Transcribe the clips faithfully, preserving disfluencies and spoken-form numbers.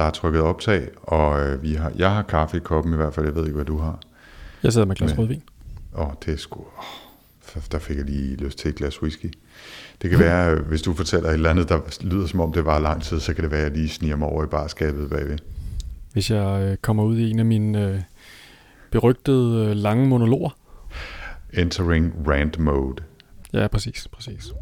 Der er trykket optag, og øh, vi har, jeg har kaffe i koppen i hvert fald. Jeg ved ikke, hvad du har. Jeg sidder med et glas rødvin. Åh, det er sgu... Oh, der fik jeg lige lyst til et glas whisky. Det kan være, hvis du fortæller et eller andet, der lyder som om det var lang tid, så kan det være, at jeg lige sniger mig over i barskabet bagved. Hvis jeg øh, kommer ud i en af mine øh, berygtede øh, lange monologer. Entering rant mode. Ja, præcis, præcis.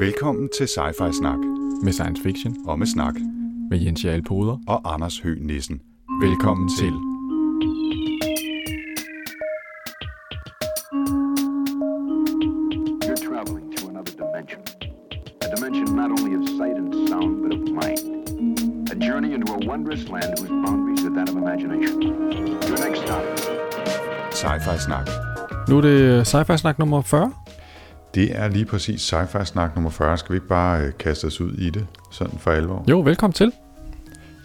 Velkommen til Sci-Fi Snak. Med science fiction. Og med snak. Med Jens J. L. Poder. Og Anders Høgh Nissen. Velkommen, Velkommen til. til. You're traveling to another dimension. A dimension not only of sight and sound, but of mind. A journey into a wondrous land whose boundaries are that of imagination. Your next stop. Sci-Fi Snak. Nu er det Sci-Fi Snak nummer fyrre. Det er lige præcis Sci-Fi Snak nummer fyrre. Skal vi ikke bare øh, kaste os ud i det, sådan for alvor? Jo, velkommen til.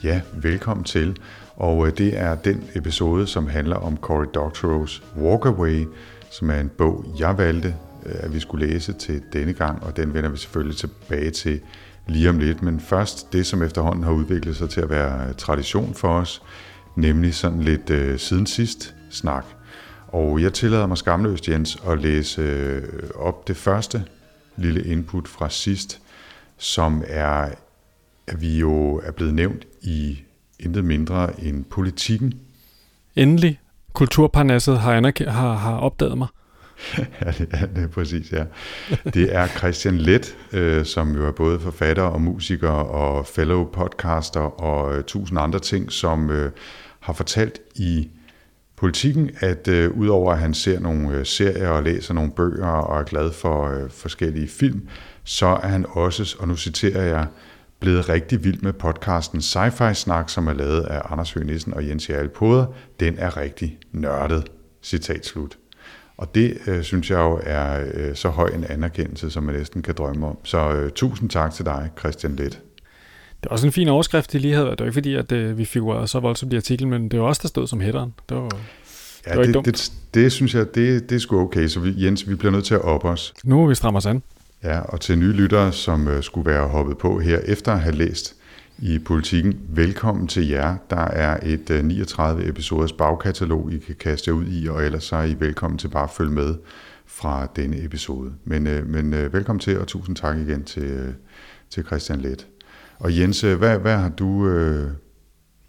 Ja, velkommen til. Og øh, det er den episode, som handler om Cory Doctorow's Walkaway, som er en bog, jeg valgte, øh, at vi skulle læse til denne gang, og den vender vi selvfølgelig tilbage til lige om lidt. Men først det, som efterhånden har udviklet sig til at være tradition for os, nemlig sådan lidt øh, siden sidst snak. Og jeg tillader mig skamløst, Jens, at læse op det første lille input fra sidst, som er, at vi jo er blevet nævnt i intet mindre end Politiken. Endelig. Kulturparnasset har, anerk- har, har opdaget mig. Ja, det er det, præcis, ja. Det er Christian Lett, øh, som jo er både forfatter og musiker og fellow podcaster og øh, tusind andre ting, som øh, har fortalt i Politiken, at øh, udover at han ser nogle øh, serier og læser nogle bøger og er glad for øh, forskellige film, så er han også, og nu citerer jeg, blevet rigtig vild med podcasten Sci-Fi Snak, som er lavet af Anders Høgh Nissen og Jens J. L. Poder. Den er rigtig nørdet. Citat slut. Og det øh, synes jeg jo er øh, så høj en anerkendelse, som man næsten kan drømme om. Så øh, tusind tak til dig, Christian Lett. Det er også en fin overskrift, det lige havde været. Det er ikke fordi, at øh, vi figurerede så voldsomt i artiklen, men det var også, der stod som headeren. Det var, ja, det var ikke dumt. Det, det synes jeg, det, det er sgu okay. Så vi, Jens, vi bliver nødt til at oppe os. Nu må vi stramme os an. Ja, og til nye lyttere, som øh, skulle være hoppet på her efter at have læst i Politiken, velkommen til jer. Der er et øh, niogtredive episoders bagkatalog, I kan kaste jer ud i, og ellers så er I velkommen til bare at følge med fra denne episode. Men, øh, men øh, velkommen til, og tusind tak igen til, øh, til Christian Lett. Og Jens, hvad, hvad har du øh,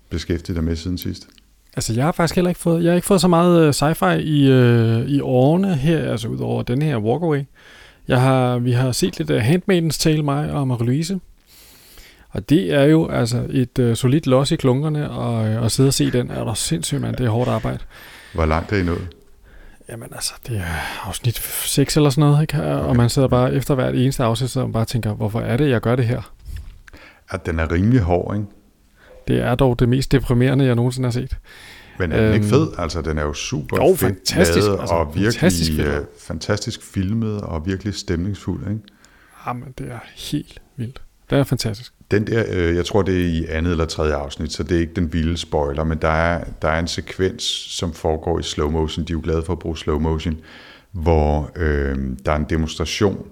beskæftiget dig med siden sidst? Altså, jeg har faktisk heller ikke fået, jeg har ikke fået så meget øh, sci-fi i, øh, i årene her, altså udover den her Walkaway. Jeg har, vi har set lidt af Handmaid's Tale, mig og Marie-Louise. Og det er jo altså et øh, solidt los i klunkerne, og, øh, og sidde og se den, er der sindssygt, mand, det er hårdt arbejde. Hvor langt er I nået? Jamen altså, det er afsnit seks eller sådan noget, ikke? Og okay. Man sidder bare efter hvert eneste afsnit, og bare tænker, hvorfor er det, jeg gør det her? At den er rimelig hård, ikke? Det er dog det mest deprimerende, jeg nogensinde har set. Men er den ikke fed? Altså, den er jo super jo, fedt fantastisk, lavet, altså, og virkelig fantastisk, øh, fantastisk filmet, og virkelig stemningsfuld, ikke? Jamen, det er helt vildt. Det er fantastisk. Den der, øh, jeg tror, det er i andet eller tredje afsnit, så det er ikke den vilde spoiler, men der er, der er en sekvens, som foregår i slow motion. De er jo glade for at bruge slow motion, hvor øh, der er en demonstration,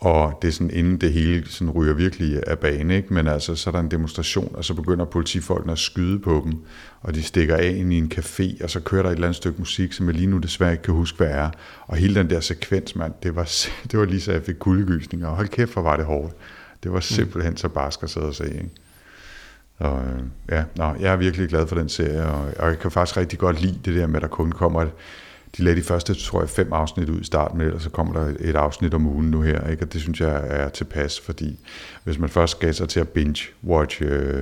og det er sådan, inden det hele sådan ryger virkelig af bane, ikke? Men altså, så er der en demonstration, og så begynder politifolkene at skyde på dem, og de stikker af ind i en café, og så kører der et eller andet stykke musik, som jeg lige nu desværre ikke kan huske, hvad er. Og hele den der sekvens, mand, det var, det var lige så, jeg fik kuldegysninger, og hold kæft, hvor var det hårdt. Det var simpelthen så barsk at sidde og se, ikke? Og, ja, nå, jeg er virkelig glad for den serie, og, og jeg kan faktisk rigtig godt lide det der med, at der kun kommer et, de lagde de første, tror jeg, fem afsnit ud i starten, eller så kommer der et afsnit om ugen nu her, ikke? Og det synes jeg er tilpas, fordi hvis man først gav sig til at binge-watch uh,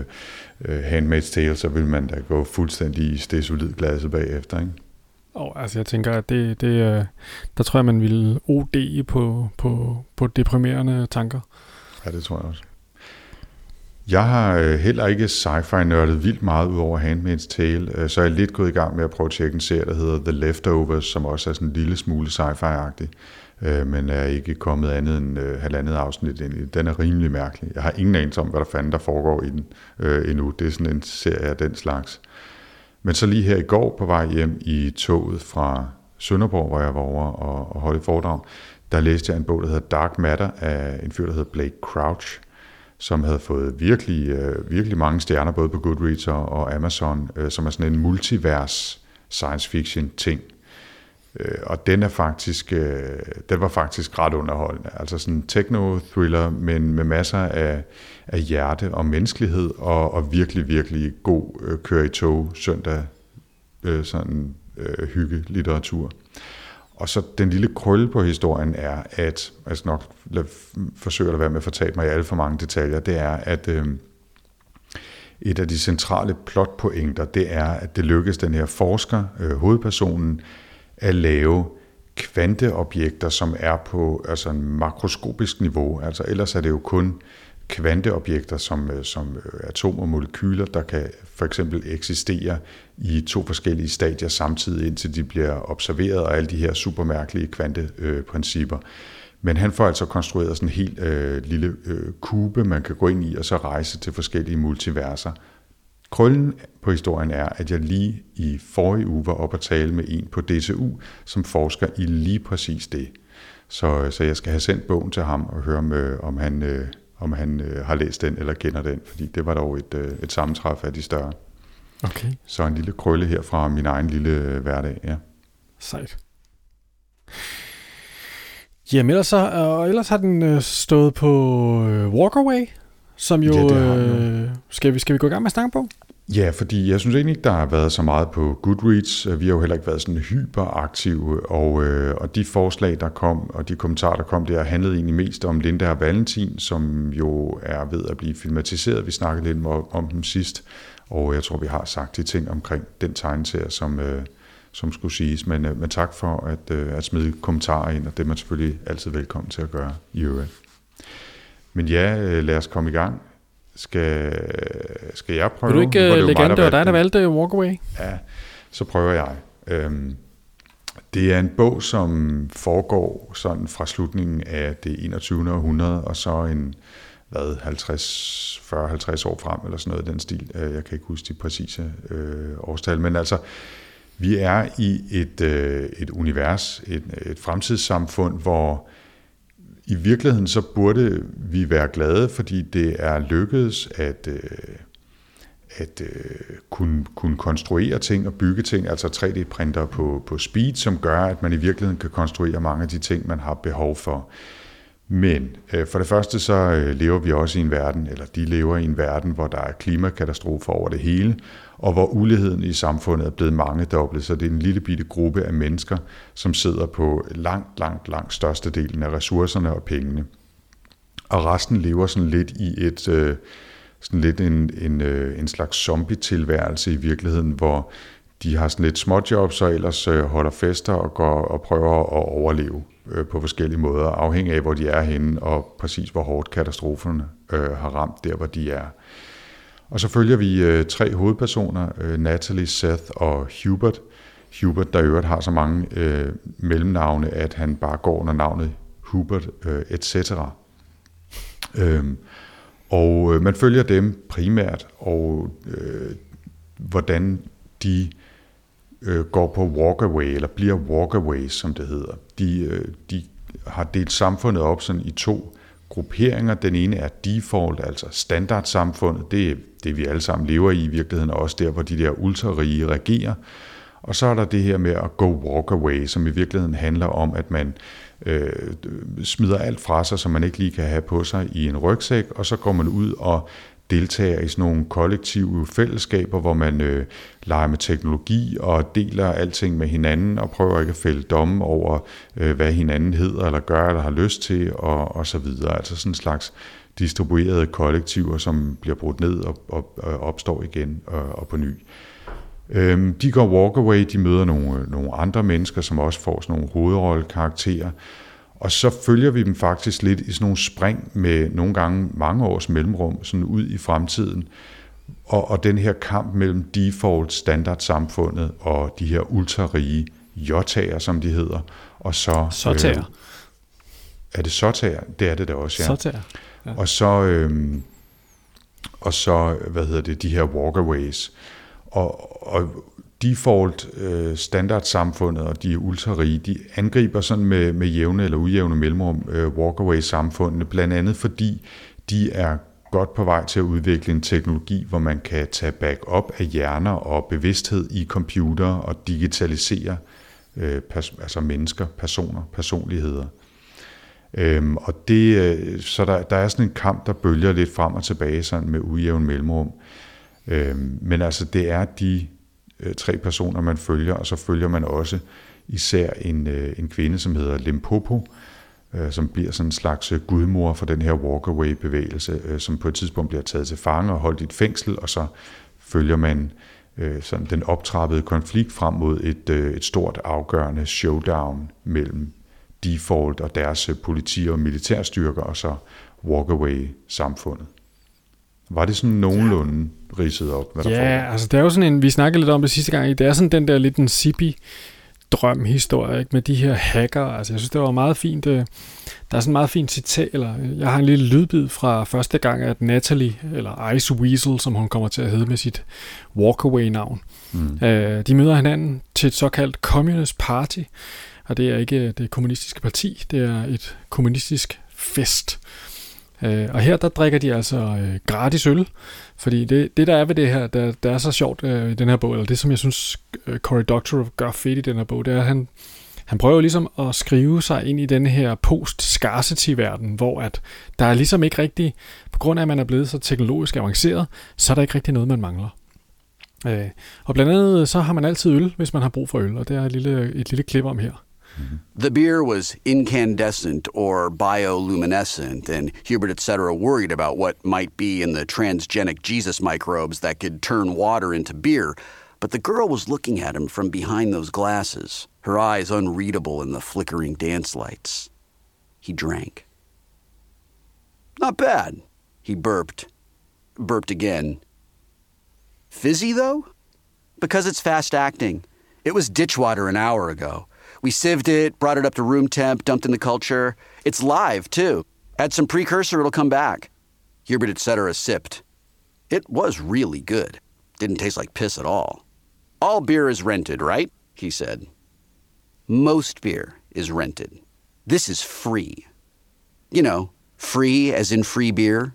uh, Handmaid's Tale, så vil man da gå fuldstændig i stesolid glasset bagefter, ikke? Og altså, jeg tænker, at det, det, der tror jeg, man ville O D på, på, på deprimerende tanker. Ja, det tror jeg også. Jeg har heller ikke sci-fi-nørdet vildt meget ud over Handmaid's Tale, så er jeg lidt gået i gang med at prøve at tjekke en serie, der hedder The Leftovers, som også er sådan en lille smule sci-fi-agtig, men er ikke kommet andet end halvandet afsnit ind i. Den er rimelig mærkelig. Jeg har ingen anelse om, hvad der fanden der foregår i den endnu. Det er sådan en serie af den slags. Men så lige her i går på vej hjem i toget fra Sønderborg, hvor jeg var over og holdt foredrag, der læste jeg en bog, der hedder Dark Matter, af en fyr, der hedder Blake Crouch, som havde fået virkelig, øh, virkelig mange stjerner, både på Goodreads og, og Amazon, øh, som er sådan en multivers science fiction ting. Øh, og den, er faktisk, øh, den var faktisk ret underholdende. Altså sådan en techno-thriller, men med masser af, af hjerte og menneskelighed, og, og virkelig, virkelig god øh, køre i tog søndag øh, sådan øh, hygge litteratur. Og så den lille krølle på historien er, at, altså nok forsøger at være med at fortale mig i alle for mange detaljer, det er, at øh, et af de centrale plotpointer, det er, at det lykkes den her forsker, øh, hovedpersonen, at lave kvanteobjekter, som er på altså en makroskopisk niveau. Altså ellers er det jo kun kvanteobjekter, som, som atomer og molekyler, der kan for eksempel eksistere i to forskellige stadier samtidig, indtil de bliver observeret, og alle de her supermærkelige kvanteprincipper. Men han får altså konstrueret sådan en helt øh, lille øh, kube, man kan gå ind i, og så rejse til forskellige multiverser. Krøllen på historien er, at jeg lige i forrige uge var oppe at tale med en på D T U, som forsker i lige præcis det. Så, så jeg skal have sendt bogen til ham og høre, om, øh, om han... Øh, om han øh, har læst den eller kender den, fordi det var dog et, øh, et sammentræf af de større. Okay. Så en lille krølle her fra min egen lille øh, hverdag, ja. Sejt. Jamen ellers, øh, ellers har den øh, stået på øh, Walkaway, som jo... Ja, øh, skal, vi, skal vi gå i gang med at snakke på? Ja, fordi jeg synes egentlig ikke, der har været så meget på Goodreads. Vi har jo heller ikke været sådan hyperaktive, og, øh, og de forslag, der kom, og de kommentarer, der kom der, handlede egentlig mest om Linda og Valentin, som jo er ved at blive filmatiseret. Vi snakkede lidt om, om dem sidst, og jeg tror, vi har sagt de ting omkring den tegneserie, som, øh, som skulle siges. Men, øh, men tak for at, øh, at smide kommentarer ind, og det er man selvfølgelig altid velkommen til at gøre i øvrigt. Men ja, øh, lad os komme i gang. Skal, skal jeg prøve? Vil du ikke uh, lægge an, det var dig, der valgte Walkaway? Ja, så prøver jeg. Øhm, det er en bog, som foregår sådan fra slutningen af det enogtyvende århundrede, og så en hvad, halvtreds, fyrre halvtreds år frem, eller sådan noget i den stil. Jeg kan ikke huske de præcise øh, årstal, men altså, vi er i et, øh, et univers, et, et fremtidssamfund, hvor i virkeligheden så burde vi være glade, fordi det er lykkedes at, at kunne, kunne konstruere ting og bygge ting, altså tre D-printer på, på speed, som gør, at man i virkeligheden kan konstruere mange af de ting, man har behov for. Men for det første så lever vi også i en verden, eller de lever i en verden, hvor der er klimakatastrofer over det hele, og hvor uligheden i samfundet er blevet mangedoblet, så det er en lille bitte gruppe af mennesker, som sidder på langt, langt, langt størstedelen af ressourcerne og pengene. Og resten lever sådan lidt i et, sådan lidt en, en, en slags zombie-tilværelse i virkeligheden, hvor de har sådan lidt småjobs, og ellers holder fester og går og prøver at overleve på forskellige måder, afhængig af hvor de er henne, og præcis hvor hårdt katastroferne har ramt der, hvor de er. Og så følger vi øh, tre hovedpersoner, øh, Natalie, Seth og Hubert. Hubert, der i øvrigt har så mange øh, mellemnavne, at han bare går under navnet Hubert, øh, et cetera. Øhm, og øh, man følger dem primært, og øh, hvordan de øh, går på walkaway, eller bliver walkaways, som det hedder. De, øh, de har delt samfundet op sådan i to grupperinger. Den ene er default, altså standardsamfundet. Det er det, vi alle sammen lever i i virkeligheden, og også der, hvor de der ultrarige regerer. Og så er der det her med at go walkaway, som i virkeligheden handler om, at man øh, smider alt fra sig, som man ikke lige kan have på sig i en rygsæk, og så går man ud og deltager i sådan nogle kollektive fællesskaber, hvor man øh, leger med teknologi og deler alting med hinanden og prøver ikke at fælde domme over, øh, hvad hinanden hedder eller gør eller har lyst til og, og så videre. Altså sådan en slags distribuerede kollektiver, som bliver brudt ned og, og, og opstår igen og, og på ny. Øhm, de går walkaway, de møder nogle, nogle andre mennesker, som også får sådan nogle hovedrollekarakterer. Og så følger vi dem faktisk lidt i sådan nogle spring med nogle gange mange års mellemrum sådan ud i fremtiden. Og, og den her kamp mellem default standardsamfundet og de her ultrarige jotager, som de hedder. Og så... Sotager. Øh, er det sotager? Det er det da også, ja. Sotager. Ja. Og så... Øh, og så, hvad hedder det, de her walkaways. Og... og default-standardsamfundet øh, og de ultrarige, de angriber sådan med, med jævne eller ujævne mellemrum øh, walkaway-samfundene, blandt andet fordi de er godt på vej til at udvikle en teknologi, hvor man kan tage backup af hjerner og bevidsthed i computer og digitalisere øh, pers- altså mennesker, personer, personligheder. Øhm, og det, øh, så der, der er sådan en kamp, der bølger lidt frem og tilbage sådan med ujævne mellemrum. Øhm, men altså, det er de øh, tre personer, man følger, og så følger man også især en, øh, en kvinde, som hedder Limpopo, som bliver sådan en slags gudmor for den her walkaway-bevægelse, som på et tidspunkt bliver taget til fange og holdt i et fængsel, og så følger man sådan den optrappede konflikt frem mod et, et stort afgørende showdown mellem default og deres politi- og militærstyrker, og så walkaway-samfundet. Var det sådan nogenlunde ridset op? Hvad der ja, foregår? Altså det er jo sådan en, vi snakkede lidt om det sidste gang, det er sådan den der lidt en sippy drømhistorie, ikke? Med de her hacker. Altså, jeg synes, det var meget fint. Øh, der er sådan meget fint citat, eller jeg har en lille lydbid fra første gang, at Natalie, eller Ice Weasel, som hun kommer til at hedde med sit Walkaway-navn, mm. øh, de møder hinanden til et såkaldt Communist Party, og det er ikke det kommunistiske parti, det er et kommunistisk fest. Øh, og her, der drikker de altså øh, gratis øl, fordi det, det, der er ved det her, der, der er så sjovt øh, i den her bog, eller det, som jeg synes, øh, Cory Doctorow gør fedt i den her bog, det er, at han, han prøver ligesom at skrive sig ind i den her post-scarcity-verden, hvor at der er ligesom ikke rigtig, på grund af, at man er blevet så teknologisk avanceret, så er der ikke rigtig noget, man mangler. Øh, og blandt andet, så har man altid øl, hvis man har brug for øl, og det er et lille, et lille klip om her. The beer was incandescent or bioluminescent, and Hubert, et cetera worried about what might be in the transgenic Jesus microbes that could turn water into beer. But the girl was looking at him from behind those glasses, her eyes unreadable in the flickering dance lights. He drank. Not bad, he burped. Burped again. Fizzy, though? Because it's fast-acting. It was ditch water an hour ago. We sieved it, brought it up to room temp, dumped in the culture. It's live, too. Add some precursor, it'll come back. Hubert, et cetera sipped. It was really good. Didn't taste like piss at all. All beer is rented, right? He said. Most beer is rented. This is free. You know, free as in free beer.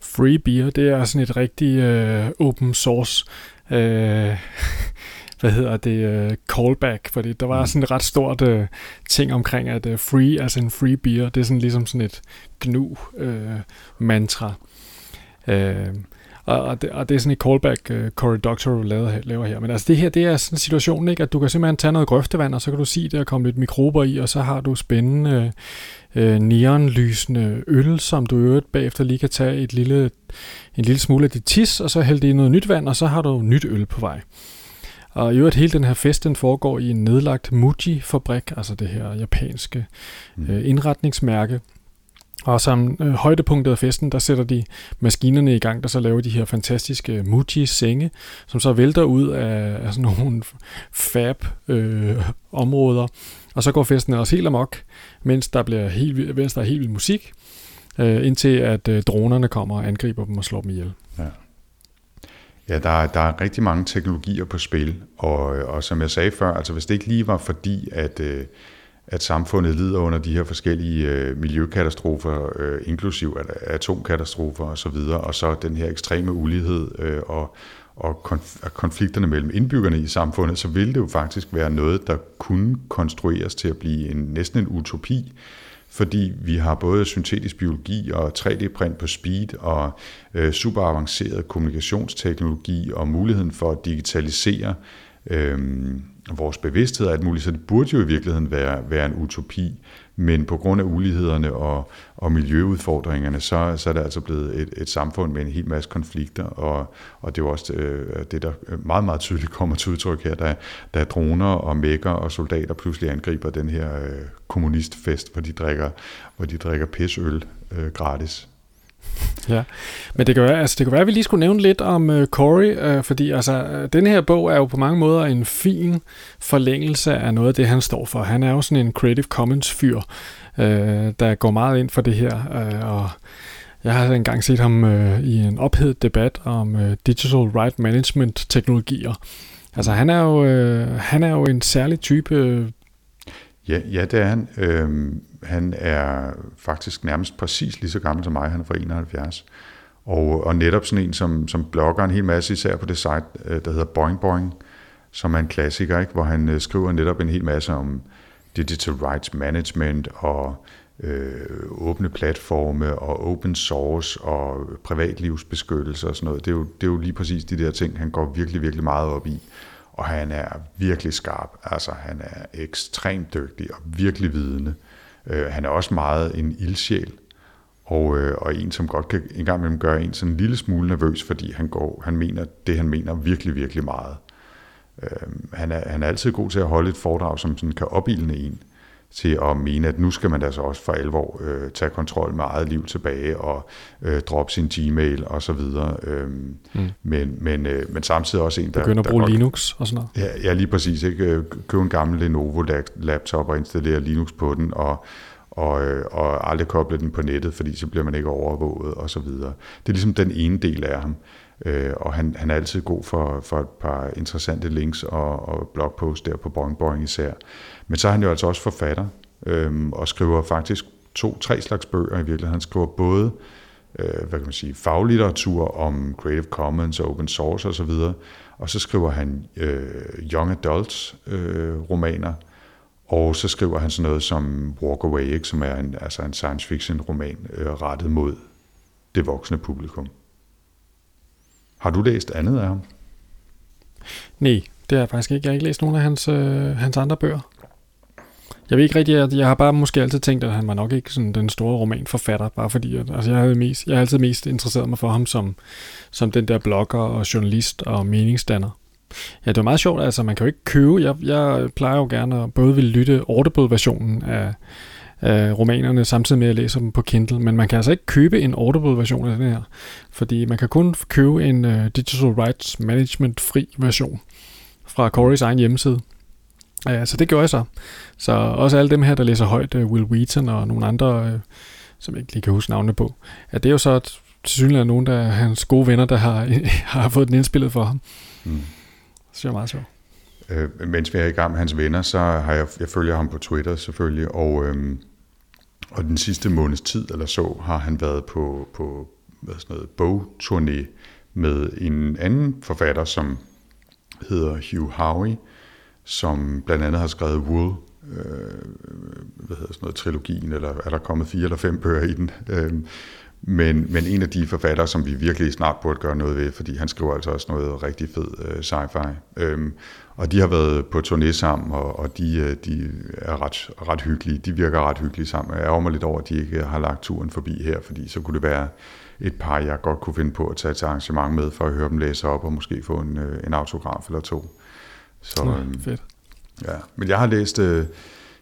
Free beer, det er sådan et rigtig uh, open source... Uh... hvad hedder det, callback, fordi der var sådan et ret stort uh, ting omkring, at uh, free, altså en free beer, det er sådan ligesom sådan et gnu-mantra. Uh, uh, og, og, og det er sådan et callback, uh, Cory Doctorow laver her. Men altså det her, det er sådan en situation, ikke, at du kan simpelthen tage noget grøftevand, og så kan du sige, der kommer lidt mikrober i, og så har du spændende uh, neonlysende øl, som du øvrigt bagefter lige kan tage et lille, en lille smule af dit tis, og så hælde det i noget nyt vand, og så har du nyt øl på vej. Og i øvrigt, hele den her fest, den foregår i en nedlagt Muji-fabrik, altså det her japanske øh, indretningsmærke. Og som øh, højdepunktet af festen, der sætter de maskinerne i gang, der så laver de her fantastiske Muji-senge, som så vælter ud af, af sådan nogle fab-områder. Øh, og så går festen også helt amok, mens der, bliver helt, mens der er helt vild musik, øh, indtil at øh, dronerne kommer og angriber dem og slår dem ihjel. Ja. Ja, der, der er rigtig mange teknologier på spil, og, og som jeg sagde før, altså hvis det ikke lige var fordi, at, at samfundet lider under de her forskellige miljøkatastrofer, inklusiv atomkatastrofer osv., og så den her ekstreme ulighed og, og konflikterne mellem indbyggerne i samfundet, så ville det jo faktisk være noget, der kunne konstrueres til at blive en, næsten en utopi, fordi vi har både syntetisk biologi og tre D-print på speed og øh, superavancerede kommunikationsteknologi og muligheden for at digitalisere øh, vores bevidsthed og alt muligt, så det burde jo i virkeligheden være, være en utopi, men på grund af ulighederne og, og miljøudfordringerne, så, så er det altså blevet et, et samfund med en hel masse konflikter, og, og det er også øh, det, der meget, meget tydeligt kommer til udtryk her, da, da droner og mækker og soldater pludselig angriber den her øh, kommunistfest, hvor de drikker, hvor de drikker pisøl øh, gratis. Ja, men det kan være, altså det kan være, at vi lige skulle nævne lidt om uh, Cory, uh, fordi altså den her bog er jo på mange måder en fin forlængelse af noget af det, han står for. Han er jo sådan en Creative Commons-fyr, uh, der går meget ind for det her, uh, og jeg har engang set ham uh, i en ophedet debat om uh, digital right management-teknologier, Altså han er jo, øh, han er jo en særlig type. Ja, ja det er han. Øhm, han er faktisk nærmest præcis lige så gammel som mig. Han er fra enoghalvfjerds. Og, og netop sådan en, som, som blogger en hel masse, især på det site, der hedder Boing Boing, som er en klassiker, ikke? Hvor han skriver netop en hel masse om digital rights management og øh, åbne platforme og open source og privatlivsbeskyttelse og sådan noget. Det er, jo, det er jo lige præcis de der ting, han går virkelig, virkelig meget op i. Og han er virkelig skarp. Altså, han er ekstremt dygtig og virkelig vidende. Øh, han er også meget en ildsjæl. Og, øh, og en, som godt kan en gang imellem gøre en sådan en lille smule nervøs, fordi han, går, han mener det, han mener virkelig, virkelig meget. Øh, han, er, han er altid god til at holde et foredrag, som sådan kan opildne en til at mene, at nu skal man altså også for alvor øh, tage kontrol med eget liv tilbage og øh, droppe sin Gmail og så videre. Øh, mm. men, men, øh, men samtidig også en, der... Begynder at bruge nok, Linux og sådan noget. Ja, ja, lige præcis. Ikke? Køb en gammel Lenovo-laptop og installere Linux på den og Og, og aldrig koble den på nettet, fordi så bliver man ikke overvåget og så videre. Det er ligesom den ene del af ham, øh, og han, han er altid god for, for et par interessante links og, og blogpost der på Boing Boing især. Men så er han jo altså også forfatter, øh, og skriver faktisk to-tre slags bøger i virkeligheden. Han skriver både øh, hvad kan man sige, faglitteratur om Creative Commons og Open Source og så videre, og så skriver han øh, Young Adults øh, romaner, og så skriver han sådan noget som Walkaway, ikke, som er en, altså en science fiction roman øh, rettet mod det voksne publikum. Har du læst andet af ham? Nej, det har jeg faktisk ikke. Jeg har ikke læst nogen af hans, øh, hans andre bøger. Jeg ved ikke rigtigt, at jeg har bare måske altid tænkt, at han var nok ikke sådan den store romanforfatter, bare fordi at, altså jeg, havde mest, jeg har altid mest interesseret mig for ham som, som den der blogger og journalist og meningsdanner. Ja, det var meget sjovt, altså man kan jo ikke købe, jeg, jeg plejer jo gerne at både vil lytte Audible-versionen af, af romanerne, samtidig med at læse dem på Kindle, men man kan altså ikke købe en Audible-version af den her, fordi man kan kun købe en uh, Digital Rights Management-fri version fra Corys egen hjemmeside. Ja, så det gjorde jeg så. Så også alle dem her, der læser højt, uh, Will Wheaton og nogle andre, uh, som jeg ikke lige kan huske navnene på, at det er jo så et, tilsyneladende nogen af hans gode venner, der har, har fået den indspillet for ham. Mm. Det er meget sjovt. Øh, mens vi er i gang med hans venner, så har jeg, jeg følger ham på Twitter selvfølgelig, og, øhm, og den sidste måneds tid eller så, har han været på, på hvad sådan noget, bogturné med en anden forfatter, som hedder Hugh Howey, som blandt andet har skrevet Wool, øh, hvad hedder sådan noget, trilogien, eller er der kommet fire eller fem bøger i den, øh, Men, men en af de forfattere, som vi virkelig snart burde gøre noget ved, fordi han skriver altså også noget rigtig fed øh, sci-fi. Øhm, og de har været på turné sammen, og, og de, øh, de er ret, ret hyggelige. De virker ret hyggelige sammen. Jeg ærger mig lidt over, at de ikke har lagt turen forbi her, fordi så kunne det være et par, jeg godt kunne finde på at tage et arrangement med, for at høre dem læse op og måske få en, øh, en autograf eller to. Så, øh, ja, fedt. Ja. Men jeg har læst... Øh,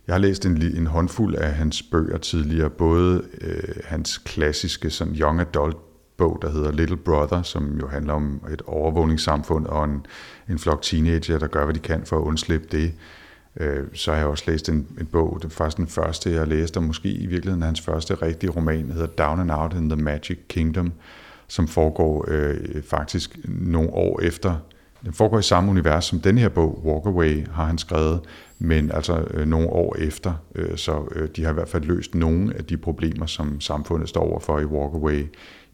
Jeg har læst en, en håndfuld af hans bøger tidligere, både øh, hans klassiske sådan young adult bog, der hedder Little Brother, som jo handler om et overvågningssamfund og en, en flok teenager, der gør, hvad de kan for at undslippe det. Øh, så har jeg også læst en, en bog, det er faktisk den første, jeg læste, og måske i virkeligheden hans første rigtige roman, der hedder Down and Out in the Magic Kingdom, som foregår øh, faktisk nogle år efter. Den foregår i samme univers som den her bog, Walkaway, har han skrevet, men altså øh, nogle år efter, øh, så øh, de har i hvert fald løst nogle af de problemer, som samfundet står overfor i Walkaway,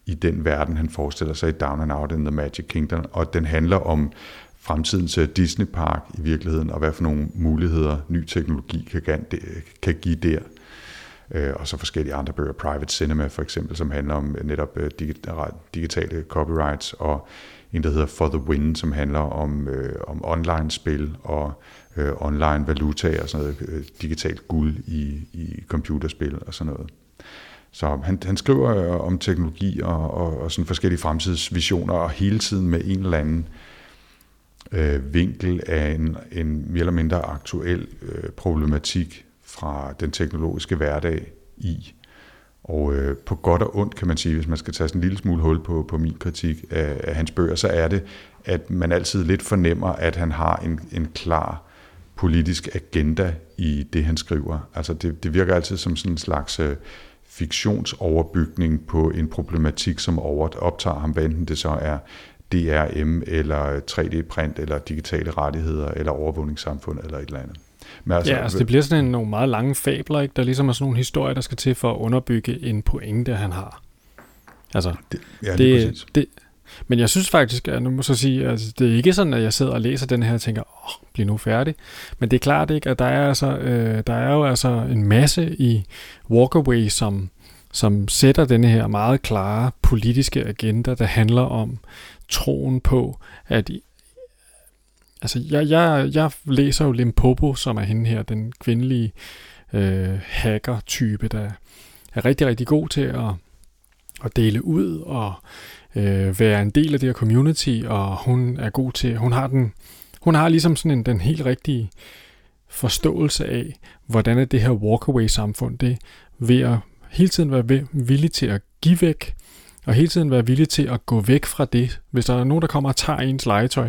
i den verden, han forestiller sig i Down and Out in the Magic Kingdom, og den handler om fremtidens Disney Park i virkeligheden, og hvad for nogle muligheder ny teknologi kan, kan give der. Og så forskellige andre bøger, Private Cinema for eksempel, som handler om netop digitale copyrights, og en, der hedder For the Win, som handler om, øh, om online-spil og øh, online-valuta og sådan noget, øh, digitalt guld i, i computerspil og sådan noget. Så han, han skriver om teknologi og, og, og sådan forskellige fremtidsvisioner, og hele tiden med en eller anden øh, vinkel af en, en mere eller mindre aktuel øh, problematik fra den teknologiske hverdag i. Og øh, på godt og ondt, kan man sige, hvis man skal tage sådan en lille smule hul på, på min kritik af, af hans bøger, så er det, at man altid lidt fornemmer, at han har en, en klar politisk agenda i det, han skriver. Altså det, det virker altid som sådan en slags øh, fiktionsoverbygning på en problematik, som over, optager ham, hvad enten det så er D R M eller tre D-print eller digitale rettigheder eller overvågningssamfund eller et eller andet. Men altså, ja, altså det bliver sådan en, nogle meget lange fabler, ikke? Der ligesom er sådan nogle historier, der skal til for at underbygge en pointe, han har. Altså, det, ja, det, det, men jeg synes faktisk, at nu må så sige, altså, det er ikke sådan, at jeg sidder og læser den her og tænker, åh, bliv nu færdig. Men det er klart ikke, at der er, altså, øh, der er jo altså en masse i Walkaway, som, som sætter denne her meget klare politiske agenda, der handler om troen på, at altså, jeg, jeg, jeg læser jo Limpopo, som er hende her, den kvindelige øh, hacker-type, der er rigtig, rigtig god til at, at dele ud og øh, være en del af det her community, og hun er god til, hun har den, hun har ligesom sådan en, den helt rigtige forståelse af, hvordan er det her walkaway-samfund, det ved at hele tiden være villig til at give væk, og hele tiden være villig til at gå væk fra det, hvis der er nogen, der kommer og tager ens legetøj,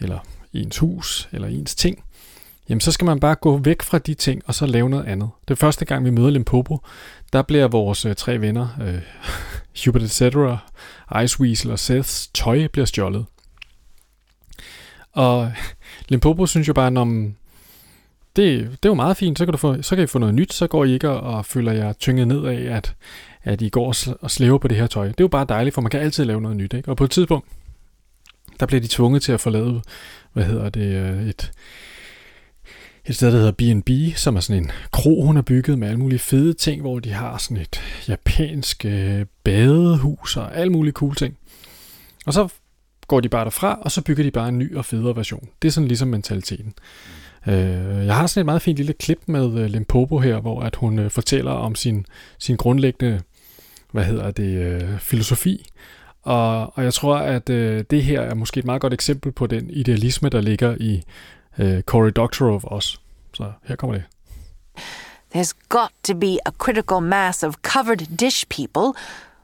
eller ens hus, eller ens ting, jamen så skal man bare gå væk fra de ting, og så lave noget andet. Det første gang, vi møder Limpopo, der bliver vores øh, tre venner, øh, Hubert et cetera, Ice Weasel og Seths tøj bliver stjålet. Og Limpopo synes jo bare, når man, det, det er jo meget fint, så kan, du få, så kan I få noget nyt, så går I ikke og, og føler jer tynget ned af, at, at I går og slæver på det her tøj. Det er jo bare dejligt, for man kan altid lave noget nyt, ikke? Og på et tidspunkt, der bliver de tvunget til at forlade, hvad hedder det, et, et sted, der hedder B and B, som er sådan en kro, hun har bygget med alle mulige fede ting, hvor de har sådan et japansk øh, badehus og alle mulige cool ting. Og så går de bare derfra, og så bygger de bare en ny og federe version. Det er sådan ligesom mentaliteten. Øh, jeg har sådan et meget fint lille klip med øh, Limpopo her, hvor at hun øh, fortæller om sin, sin grundlæggende, hvad hedder det, øh, filosofi. Og, og jeg tror, at øh, det her er måske et meget godt eksempel på den idealisme, der ligger i øh, Cory Doctorow også. Så her kommer det. There's got to be a critical mass of covered dish people,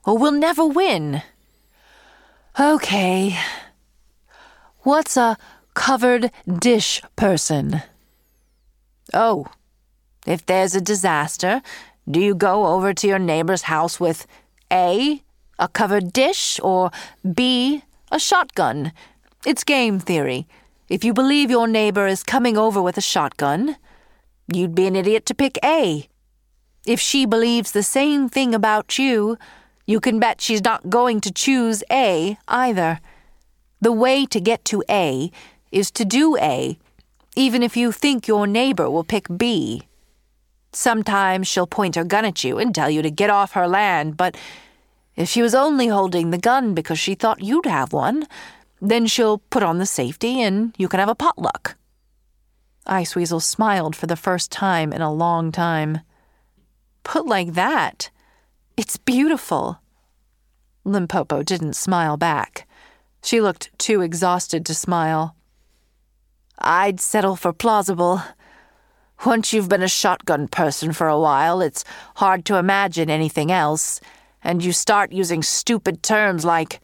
or we'll never win. Okay. What's a covered dish person? Oh, if there's a disaster, do you go over to your neighbor's house with A, a covered dish, or B, a shotgun? It's game theory. If you believe your neighbor is coming over with a shotgun, you'd be an idiot to pick A. If she believes the same thing about you, you can bet she's not going to choose A either. The way to get to A is to do A, even if you think your neighbor will pick B. Sometimes she'll point her gun at you and tell you to get off her land, but if she was only holding the gun because she thought you'd have one, then she'll put on the safety and you can have a potluck. Ice Weasel smiled for the first time in a long time. Put like that, it's beautiful. Limpopo didn't smile back. She looked too exhausted to smile. I'd settle for plausible. Once you've been a shotgun person for a while, it's hard to imagine anything else. And you start using stupid terms like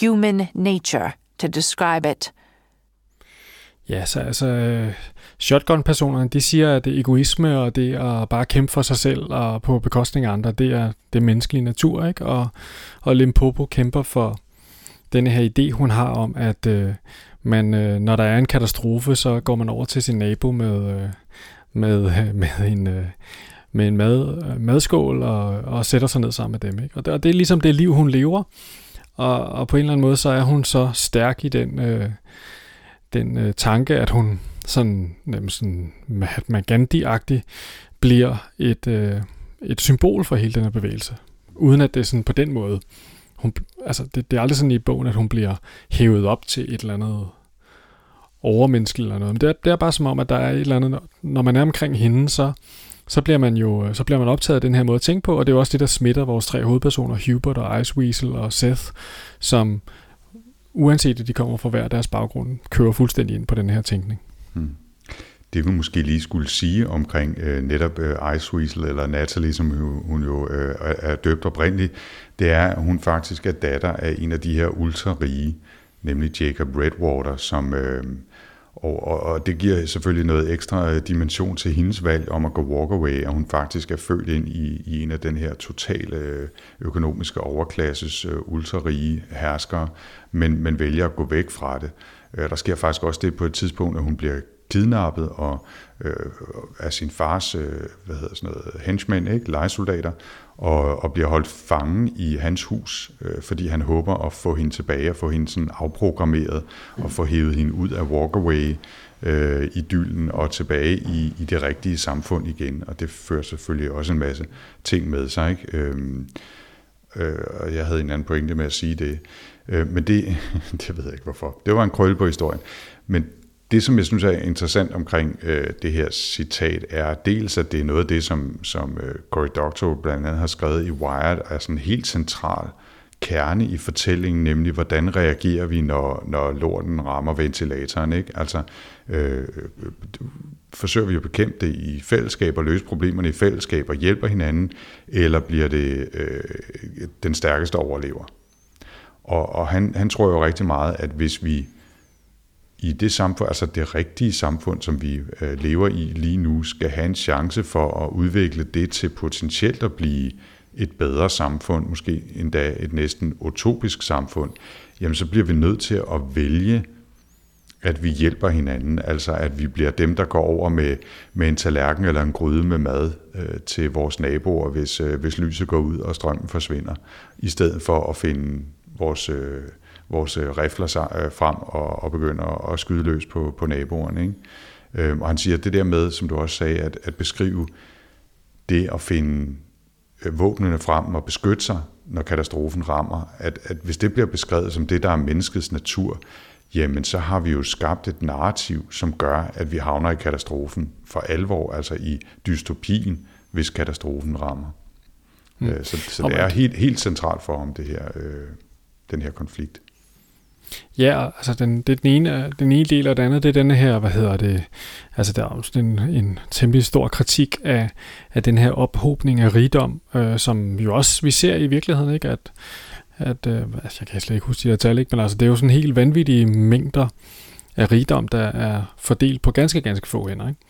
human nature to describe it. Ja, så altså shotgun-personerne, de siger, at det er egoisme, og det at bare kæmpe for sig selv og på bekostning af andre, det er det menneskelige natur, ikke? Og, og Limpopo kæmper for denne her idé, hun har om, at øh, man, øh, når der er en katastrofe, så går man over til sin nabo med, øh, med, øh, med en... Øh, med en mad, madskål og, og sætter sig ned sammen med dem, ikke? Og det, og det er ligesom det liv, hun lever, og, og på en eller anden måde, så er hun så stærk i den, øh, den øh, tanke, at hun sådan, sådan Mahatma Gandhi-agtig bliver et, øh, et symbol for hele den her bevægelse, uden at det er sådan på den måde. Hun, altså det, det er aldrig sådan i bogen, at hun bliver hævet op til et eller andet overmenneskeligt eller noget, men det er, det er bare som om, at der er et eller andet, når man er omkring hende, så Så bliver man jo så bliver man optaget af den her måde at tænke på, og det er jo også det, der smitter vores tre hovedpersoner, Hubert og Ice Weasel og Seth, som uanset at de kommer fra hver deres baggrund, kører fuldstændig ind på den her tænkning. Hmm. Det vi måske lige skulle sige omkring øh, netop øh, Ice Weasel eller Natalie, som hun, hun jo øh, er døbt oprindeligt, det er, at hun faktisk er datter af en af de her ultra rige, nemlig Jacob Redwater, som... Øh, Og, og, og det giver selvfølgelig noget ekstra dimension til hendes valg om at gå Walkaway, og hun faktisk er født ind i, i en af den her totale økonomiske overklasses ultrarige herskere, men, men vælger at gå væk fra det. Der sker faktisk også det på et tidspunkt, at hun bliver kidnappet og, øh, af sin fars øh, hvad hedder sådan noget, henchmen, ikke? Lejesoldater, og, og bliver holdt fangen i hans hus, øh, fordi han håber at få hende tilbage og få hende sådan afprogrammeret og få hævet hende ud af Walkaway øh, i dylden og tilbage i, i det rigtige samfund igen. Og det fører selvfølgelig også en masse ting med sig, ikke? Øh, øh, og jeg havde en anden pointe med at sige det, øh, men det, det ved jeg ikke hvorfor. Det var en krølle på historien, men det, som jeg synes er interessant omkring øh, det her citat, er dels, at det er noget af det, som, som øh, Cory Doctorow blandt andet har skrevet i Wired, er sådan en helt central kerne i fortællingen, nemlig hvordan reagerer vi, når, når lorten rammer ventilatoren, ikke? Altså, øh, øh, forsøger vi at bekæmpe det i fællesskab og løse problemerne i fællesskab og hjælper hinanden, eller bliver det øh, den stærkeste overlever? Og, og han, han tror jo rigtig meget, at hvis vi i det samfund, altså det rigtige samfund, som vi øh, lever i lige nu, skal have en chance for at udvikle det til potentielt at blive et bedre samfund, måske endda et næsten utopisk samfund, jamen så bliver vi nødt til at vælge, at vi hjælper hinanden, altså at vi bliver dem, der går over med, med en tallerken eller en gryde med mad øh, til vores naboer, hvis, øh, hvis lyset går ud og strømmen forsvinder, i stedet for at finde vores... Øh, vores rifler sig frem og, og begynder at skyde løs på, på naboerne, ikke? Øhm, og han siger, at det der med, som du også sagde, at, at beskrive det at finde våbnene frem og beskytte sig, når katastrofen rammer, at, at hvis det bliver beskrevet som det, der er menneskets natur, jamen så har vi jo skabt et narrativ, som gør, at vi havner i katastrofen for alvor, altså i dystopien, hvis katastrofen rammer. Mm. Øh, så så det er helt, helt centralt for ham, det her, øh, den her konflikt. Ja, altså den, det er den ene, den ene del, og den anden, det er den her, hvad hedder det, altså der er sådan en, en temmelig stor kritik af, af den her ophobning af rigdom, øh, som jo også vi ser i virkeligheden, ikke, at, at øh, altså jeg kan slet ikke huske de her tal, ikke, men altså det er jo sådan helt vanvittige mængder af rigdom, der er fordelt på ganske, ganske få hænder, ikke?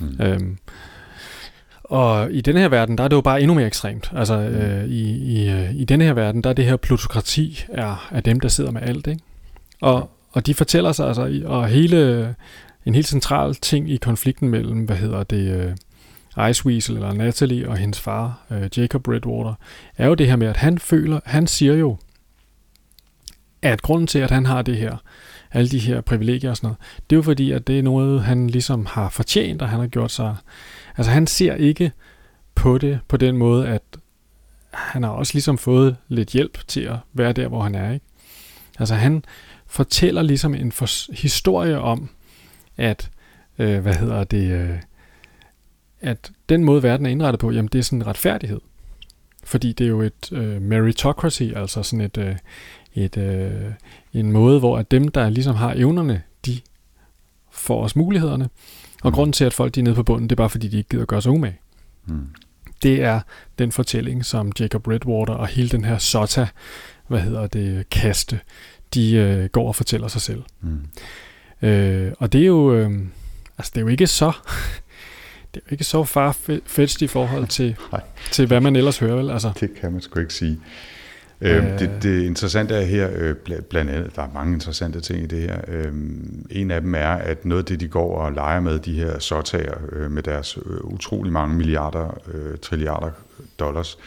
Mm. Øhm, Og i den her verden, der er det jo bare endnu mere ekstremt. Altså øh, i, i, i den her verden, der er det her plutokrati er, er dem, der sidder med alt, ikke? Og, og de fortæller sig altså, og hele, en helt central ting i konflikten mellem, hvad hedder det, uh, Ice Weasel eller Natalie og hendes far, uh, Jacob Redwater, er jo det her med, at han føler, han siger jo, at grunden til, at han har det her, alle de her privilegier og sådan noget, det er jo fordi, at det er noget, han ligesom har fortjent, og han har gjort sig... Altså han ser ikke på det på den måde, at han har også ligesom fået lidt hjælp til at være der, hvor han er, ikke? Altså han fortæller ligesom en for- historie om, at, øh, hvad hedder det, øh, at den måde verden er indrettet på, jamen det er sådan en retfærdighed. Fordi det er jo et øh, meritocracy, altså sådan et, øh, et, øh, en måde, hvor at dem, der ligesom har evnerne, de får os mulighederne. Og grunden til, at folk de er nede på bunden, det er bare fordi, de ikke gider gøre sig umage. Mm. Det er den fortælling, som Jacob Redwater og hele den her SOTA, hvad hedder det, kaste, de øh, går og fortæller sig selv. Mm. Øh, og det er jo, øh, altså det er jo ikke så, det er jo ikke så farfetched i forhold til, til hvad man ellers hører, vel? Altså. Det kan man sgu ikke sige. Øh, det, det interessante er her, øh, blandt andet, der er mange interessante ting i det her. Øh, en af dem er, at noget af det, de går og leger med, de her såtager øh, med deres øh, utrolig mange milliarder, øh, trilliarder dollars,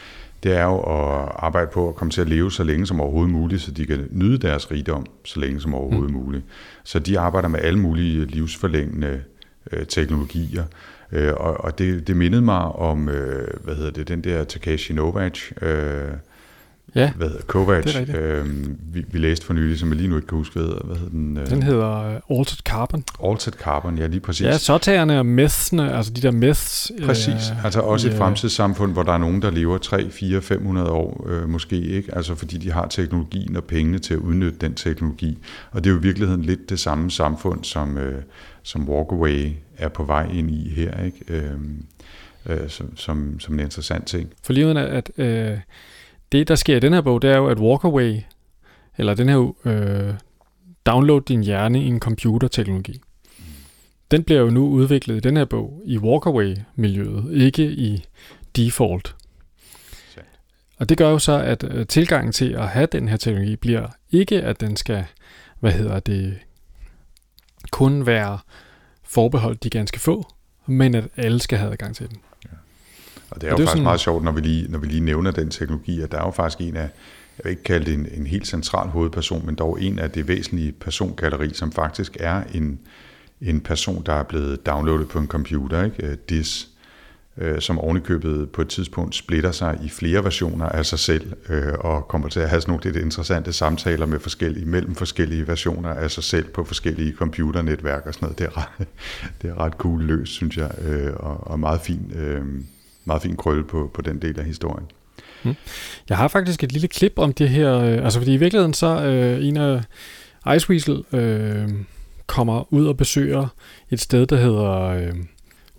det er jo at arbejde på at komme til at leve så længe som overhovedet muligt, så de kan nyde deres rigdom så længe som overhovedet mm. muligt. Så de arbejder med alle mulige livsforlængende øh, teknologier. Øh, og og det, det mindede mig om, øh, hvad hedder det, den der Takashi Novak, øh, Ja, hvad hedder Kovacs, øhm, vi, vi læste for nylig, som jeg lige nu ikke kan huske, hvad hedder den? Øh... Den hedder uh, Altered Carbon. Altered Carbon, ja, lige præcis. Ja, såtagerne og methsene, altså de der meths. Præcis, øh, altså også øh, et fremtidssamfund, hvor der er nogen, der lever tre, fire, fem hundrede år, øh, måske ikke, altså fordi de har teknologien og pengene til at udnytte den teknologi. Og det er jo i virkeligheden lidt det samme samfund, som, øh, som Walkaway er på vej ind i her, ikke? Øh, øh, som, som, som en interessant ting. For lige under, at... Øh, det, der sker i den her bog, det er jo, at Walkaway, eller den her øh, download din hjerne i en computerteknologi. Mm. den bliver jo nu udviklet i den her bog i Walkaway-miljøet, ikke i default. Og det gør jo så, at tilgangen til at have den her teknologi bliver ikke, at den skal, hvad hedder det, kun være forbeholdt de ganske få, men at alle skal have adgang til den. Ja. Og det er og jo det faktisk er sådan meget sjovt, når vi, lige, når vi lige nævner den teknologi, at der er jo faktisk en af, jeg vil ikke kalde det en, en helt central hovedperson, men dog en af det væsentlige persongalleri, som faktisk er en, en person, der er blevet downloadet på en computer, ikke? Dis, som ovenikøbet på et tidspunkt splitter sig i flere versioner af sig selv, øh, og kommer til at have sådan nogle lidt interessante samtaler med forskellige, mellem forskellige versioner af sig selv på forskellige computernetværk og sådan noget. Det er ret, det er ret cool løst, synes jeg, øh, og, og meget fin, øh, meget fin krølle på, på den del af historien. Mm. Jeg har faktisk et lille klip om det her, øh, altså fordi i virkeligheden så øh, en af Ice Weasel øh, kommer ud og besøger et sted, der hedder... Øh,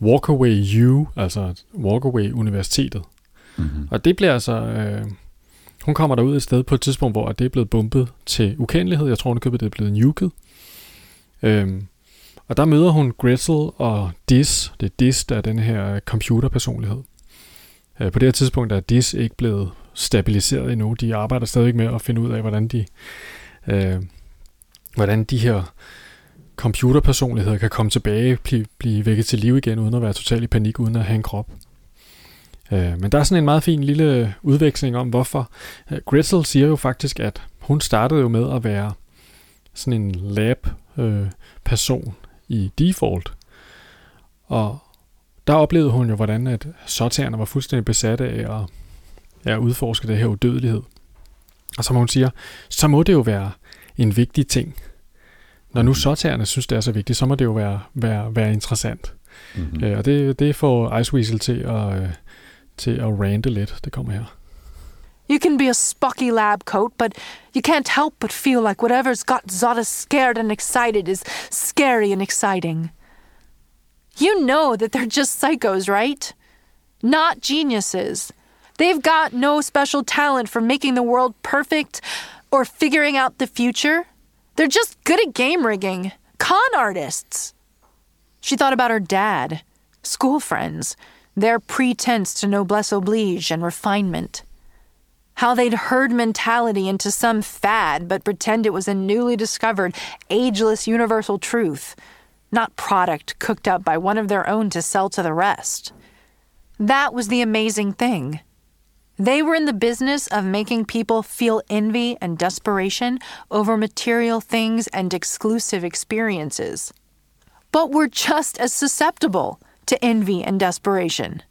Walkaway U, altså Walkaway-universitetet. Mm-hmm. Og det bliver altså... Øh, hun kommer derud et sted på et tidspunkt, hvor det er blevet bumpet til ukendelighed. Jeg tror, hun købte det er blevet nuket. Øhm, og der møder hun Gristle og Dis. Det er Dis, der er den her computerpersonlighed. Øh, på det her tidspunkt er Dis ikke blevet stabiliseret endnu. De arbejder stadig med at finde ud af, hvordan de, øh, hvordan de her... computerpersonligheder kan komme tilbage, blive, blive vækket til liv igen, uden at være totalt i panik, uden at have en krop. Øh, men der er sådan en meget fin lille udveksling om, hvorfor. Gretel siger jo faktisk, at hun startede jo med at være sådan en lab-person øh, i default. Og der oplevede hun jo, hvordan at sorterne var fuldstændig besatte af at, af at udforske det her udødelighed. Og som hun siger, så må det jo være en vigtig ting. Når nu sorterne synes, det er så vigtigt, så må det jo være, være, være interessant. Mm-hmm. Øh, og det, det får Ice Weasel til at, øh, til at rante lidt. Det kommer her. You can be a spocky lab coat, but you can't help but feel like whatever's got Zotta scared and excited is scary and exciting. You know that they're just psychos, right? Not geniuses. They've got no special talent for making the world perfect or figuring out the future. They're just good at game rigging. Con artists. She thought about her dad, school friends, their pretense to noblesse oblige and refinement. How they'd herd mentality into some fad but pretend it was a newly discovered, ageless universal truth, not product cooked up by one of their own to sell to the rest. That was the amazing thing. They were in the business of making people feel envy and desperation over material things and exclusive experiences. But we're just as susceptible to envy and desperation.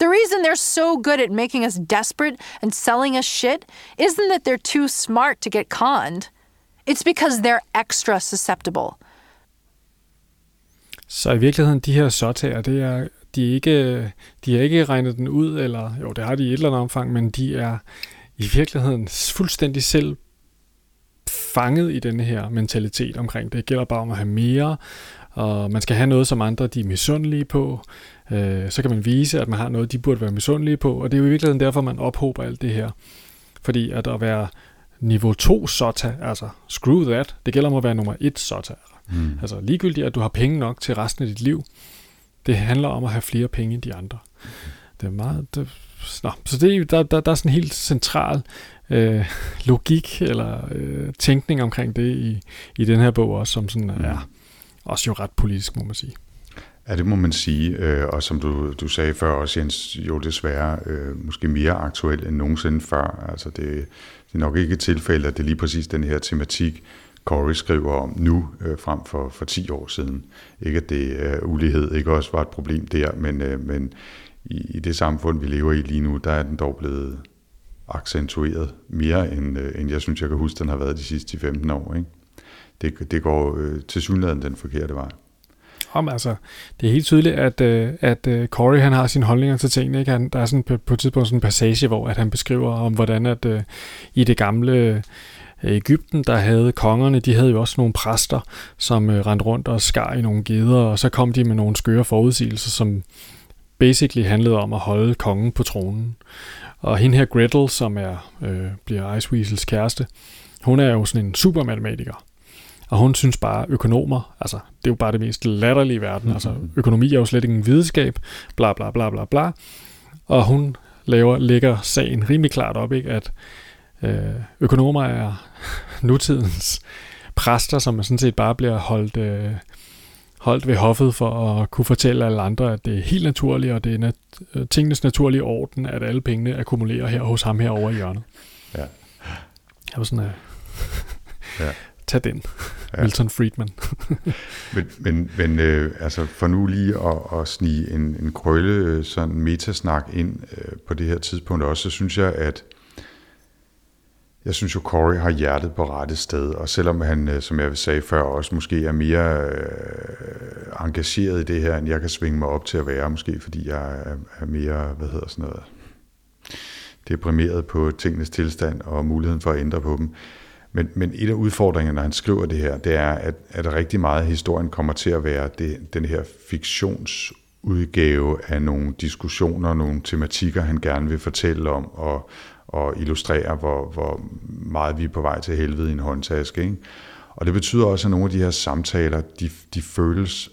The reason they're so good at making us desperate and selling us shit isn't that they're too smart to get conned. It's because they're extra susceptible. Så i virkeligheden, de her sorter, det er... De er ikke, de har ikke regnet den ud, eller jo, det har de i et eller andet omfang, men de er i virkeligheden fuldstændig selv fanget i den her mentalitet omkring det. Det gælder bare om at have mere, og man skal have noget, som andre de er misundelige på. Øh, så kan man vise, at man har noget, de burde være misundelige på, og det er jo i virkeligheden derfor, man ophober alt det her. Fordi at at være niveau to sota, altså screw that, det gælder om at være nummer et sota. Mm. Altså ligegyldigt, at du har penge nok til resten af dit liv. Det handler om at have flere penge end de andre. Det er meget... Det, no. Så det, der, der, der er sådan en helt central øh, logik eller øh, tænkning omkring det i, i den her bog, også, som sådan er ja. Også jo ret politisk, må man sige. Ja, det må man sige. Og som du, du sagde før også, Jens, jo desværre øh, måske mere aktuelt end nogensinde før. Altså det, det er nok ikke et tilfælde, at det er lige præcis den her tematik, Cory skriver om nu, øh, frem for, for ti år siden. Ikke at det øh, ulighed ikke også var et problem der, men, øh, men i, i det samfund, vi lever i lige nu, der er den dog blevet accentueret mere, end, øh, end jeg synes, jeg kan huske, den har været de sidste femten år. Ikke? Det, det går øh, tilsyneladende den forkerte vej. Om, altså, det er helt tydeligt, at, øh, at øh, Cory han har sine holdninger til tingene. Ikke? Han, der er sådan, på, på et tidspunkt sådan en passage, hvor at han beskriver om, hvordan at, øh, i det gamle... Ægypten, der havde kongerne, de havde jo også nogle præster, som øh, rendte rundt og skar i nogle geder, og så kom de med nogle skøre forudsigelser, som basically handlede om at holde kongen på tronen. Og hende her Gretel, som er, øh, bliver Ice Weasels kæreste, hun er jo sådan en supermatematiker. Og hun synes bare, økonomer, altså det er jo bare det mest latterlige i verden. Mm-hmm. Altså økonomi er jo slet ikke en videnskab, bla bla bla bla bla. Og hun laver, lægger sagen rimelig klart op, ikke? At øh, økonomer er nutidens præster, som sådan set bare bliver holdt, øh, holdt ved hoffet for at kunne fortælle alle andre, at det er helt naturligt, og det er nat- tingenes naturlige orden, at alle pengene akkumulerer her hos ham herovre i hjørnet. Ja. Jeg var sådan, øh, ja. Tag den, ja. Milton Friedman. men men, men øh, altså for nu lige at, at snige en, en krølle sådan metasnak ind øh, på det her tidspunkt også, så synes jeg, at Jeg synes jo, Cory har hjertet på rette sted, og selvom han, som jeg sagde før, også måske er mere øh, engageret i det her, end jeg kan svinge mig op til at være, måske fordi jeg er mere, hvad hedder sådan noget, deprimeret på tingenes tilstand og muligheden for at ændre på dem. Men, men en af udfordringerne, når han skriver det her, det er, at, at rigtig meget af historien kommer til at være det, den her fiktionsudgave af nogle diskussioner, nogle tematikker, han gerne vil fortælle om, og og illustrerer, hvor, hvor meget vi er på vej til helvede i en håndtaske. Ikke? Og det betyder også, at nogle af de her samtaler, de, de føles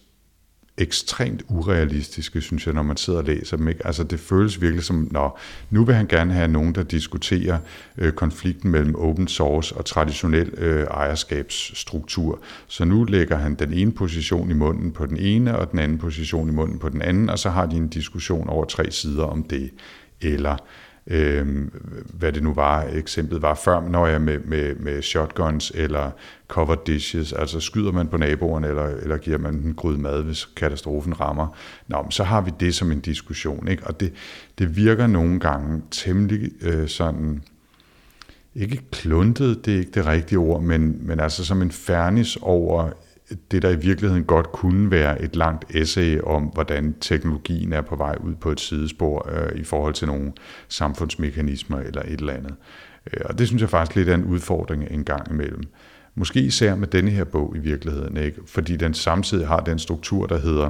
ekstremt urealistiske, synes jeg, når man sidder og læser dem. Ikke? Altså det føles virkelig som, nå, nu vil han gerne have nogen, der diskuterer øh, konflikten mellem open source og traditionel øh, ejerskabsstruktur. Så nu lægger han den ene position i munden på den ene, og den anden position i munden på den anden, og så har de en diskussion over tre sider om det. Eller Øhm, hvad det nu var, eksemplet var før, når jeg med, med, med shotguns eller covered dishes, altså skyder man på naboen, eller, eller giver man en gryd mad, hvis katastrofen rammer. Nå, så har vi det som en diskussion, ikke? Og det, det virker nogle gange temmelig øh, sådan, ikke kluntet, det er ikke det rigtige ord, men, men altså som en fernis over det, der i virkeligheden godt kunne være et langt essay om, hvordan teknologien er på vej ud på et sidespor øh, i forhold til nogle samfundsmekanismer eller et eller andet. Og det synes jeg faktisk lidt er en udfordring en gang imellem. Måske især med denne her bog i virkeligheden, ikke? Fordi den samtidig har den struktur, der hedder,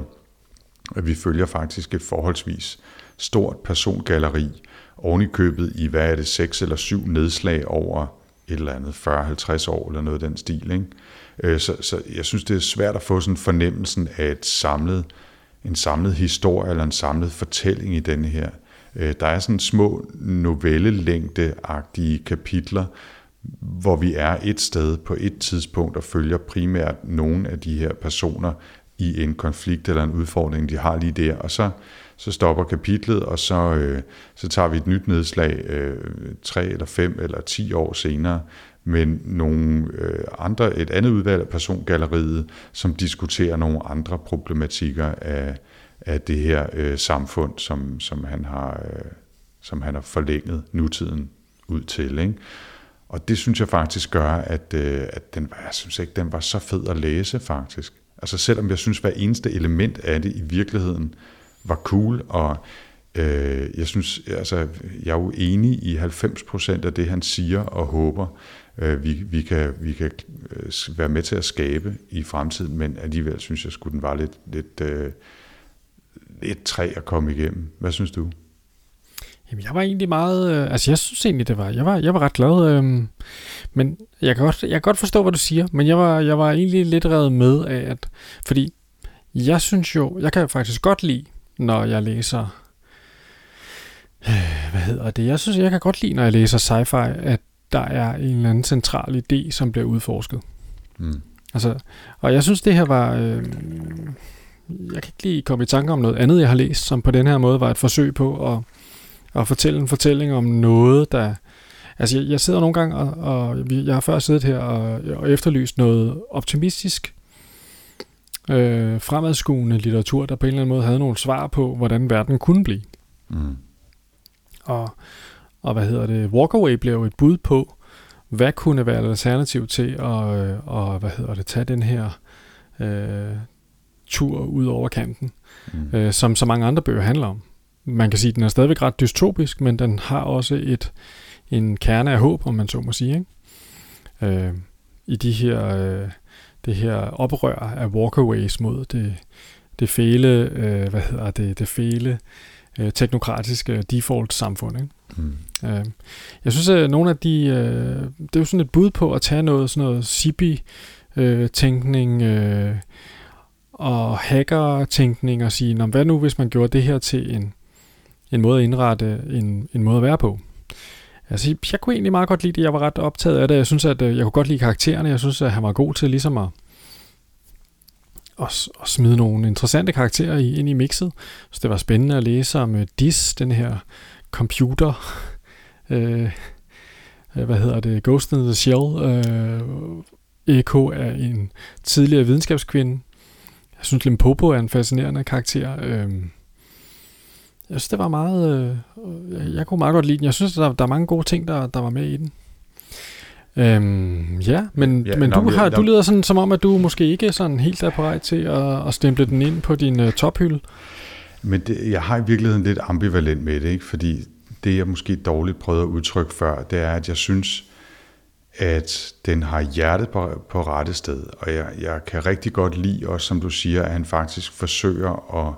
at vi følger faktisk et forholdsvis stort persongalleri oven i købet i, hvad er det, seks eller syv nedslag over et eller andet fyrre til halvtreds år eller noget af den stil, ikke? Så, så jeg synes, det er svært at få sådan fornemmelsen af et samlet, en samlet historie eller en samlet fortælling i denne her. Der er sådan små novellelængdeagtige kapitler, hvor vi er et sted på et tidspunkt og følger primært nogle af de her personer i en konflikt eller en udfordring, de har lige der. Og så, så stopper kapitlet, og så, øh, så tager vi et nyt nedslag øh, tre eller fem eller ti år senere, men nogle øh, andre, et andet udvalg af persongalleriet, som diskuterer nogle andre problematikker af, af det her øh, samfund, som, som, han har, øh, som han har forlænget nutiden ud til. Ikke? Og det synes jeg faktisk gør, at, øh, at den, jeg synes ikke, den var så fed at læse faktisk. Altså selvom jeg synes, hver eneste element af det i virkeligheden var cool, og øh, jeg synes, altså, jeg er jo enig i halvfems procent af det, han siger og håber, Vi, vi, kan, vi kan være med til at skabe i fremtiden, men alligevel synes jeg, at den var lidt, lidt, øh, lidt træ at komme igennem. Hvad synes du? Jamen, jeg var egentlig meget... Øh, altså, jeg synes egentlig, det var... Jeg var, jeg var ret glad, øh, men jeg kan, godt, jeg kan godt forstå, hvad du siger, men jeg var, jeg var egentlig lidt revet med af, at... Fordi jeg synes jo... Jeg kan faktisk godt lide, når jeg læser... Øh, hvad hedder det? Jeg synes, jeg kan godt lide, når jeg læser sci-fi, at der er en eller anden central idé, som bliver udforsket. Mm. Altså, og jeg synes, det her var... Øh, jeg kan ikke lige komme i tanke om noget andet, jeg har læst, som på den her måde var et forsøg på at, at fortælle en fortælling om noget, der... Altså, jeg, jeg sidder nogle gange, og, og jeg har før siddet her og, og efterlyst noget optimistisk, øh, fremadskuende litteratur, der på en eller anden måde havde nogle svar på, hvordan verden kunne blive. Mm. Og... Og hvad hedder det? Walkaway blev et bud på, hvad kunne være et alternativ til at og, hvad hedder det, tage den her øh, tur ud over kanten, mm. øh, som så mange andre bøger handler om. Man kan sige, at den er stadigvæk ret dystopisk, men den har også et en kerne af håb, om man så må sige, ikke? Øh, i de her øh, det her oprør af walkaways mod det det fæle, øh, hvad hedder det, det fæle teknokratiske default-samfund, ikke? Mm. Øh, jeg synes, at nogle af de... Øh, det er jo sådan et bud på at tage noget sådan noget sippy øh, tænkning øh, og hacker tænkning og sige, hvad nu hvis man gjorde det her til en, en måde at indrette, en, en måde at være på. Altså, jeg kunne egentlig meget godt lide det. Jeg var ret optaget af det. Jeg synes, at jeg kunne godt lide karaktererne. Jeg synes, at han var god til ligesom at, at, at smide nogle interessante karakterer ind i mixet. Så det var spændende at læse om Dis, den her computer, øh, hvad hedder det, Ghost in the Shell, øh, Eko af en tidligere videnskabskvinde. Jeg synes, Limpopo er en fascinerende karakter. Øh, Jeg synes, det var meget... Øh, jeg kunne meget godt lide den. Jeg synes, der, der er mange gode ting, der, der var med i den. Øhm, ja, men, ja, men du, har, du lyder sådan, som om, at du måske ikke sådan helt er på vej til at, at stemple den ind på din uh, tophylde. Men det, jeg har i virkeligheden lidt ambivalent med det, ikke? Fordi det, jeg måske dårligt prøvede at udtrykke før, det er, at jeg synes, at den har hjertet på, på rette sted. Og jeg, jeg kan rigtig godt lide, også som du siger, at han faktisk forsøger at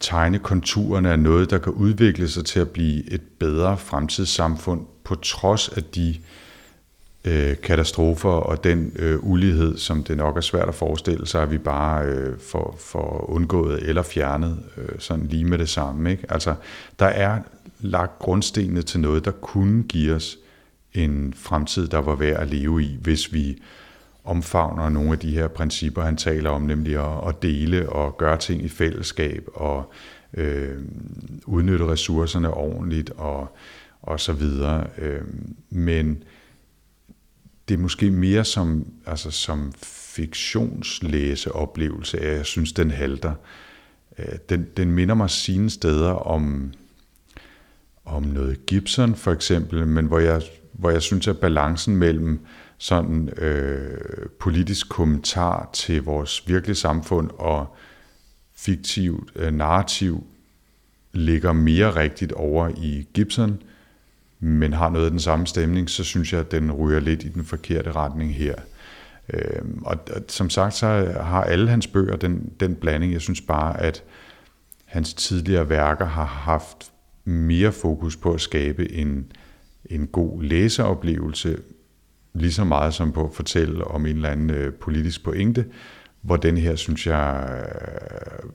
tegne konturerne af noget, der kan udvikle sig til at blive et bedre fremtidssamfund, på trods af de øh, katastrofer og den øh, ulighed, som det nok er svært at forestille sig, at vi bare øh, får, får undgået eller fjernet øh, sådan lige med det samme. Ikke? Altså, der er lagt grundstenene til noget, der kunne give os en fremtid, der var værd at leve i, hvis vi omfavner nogle af de her principper, han taler om, nemlig at, at dele og gøre ting i fællesskab og øh, udnytte ressourcerne ordentligt og, og så videre. Øh, men det er måske mere som, altså som fiktionslæseoplevelse, at jeg synes, den halter. Øh, den, den minder mig sine steder om, om noget Gibson for eksempel, men hvor jeg, hvor jeg synes, at balancen mellem sådan øh, politisk kommentar til vores virkelige samfund og fiktivt øh, narrativ ligger mere rigtigt over i Gibson, men har noget af den samme stemning, så synes jeg, at den ryger lidt i den forkerte retning her. Øh, og, og som sagt, så har alle hans bøger den, den blanding. Jeg synes bare, at hans tidligere værker har haft mere fokus på at skabe en, en god læseoplevelse, lige så meget som på at fortælle om en eller anden øh, politisk pointe, hvor den her, synes jeg, øh,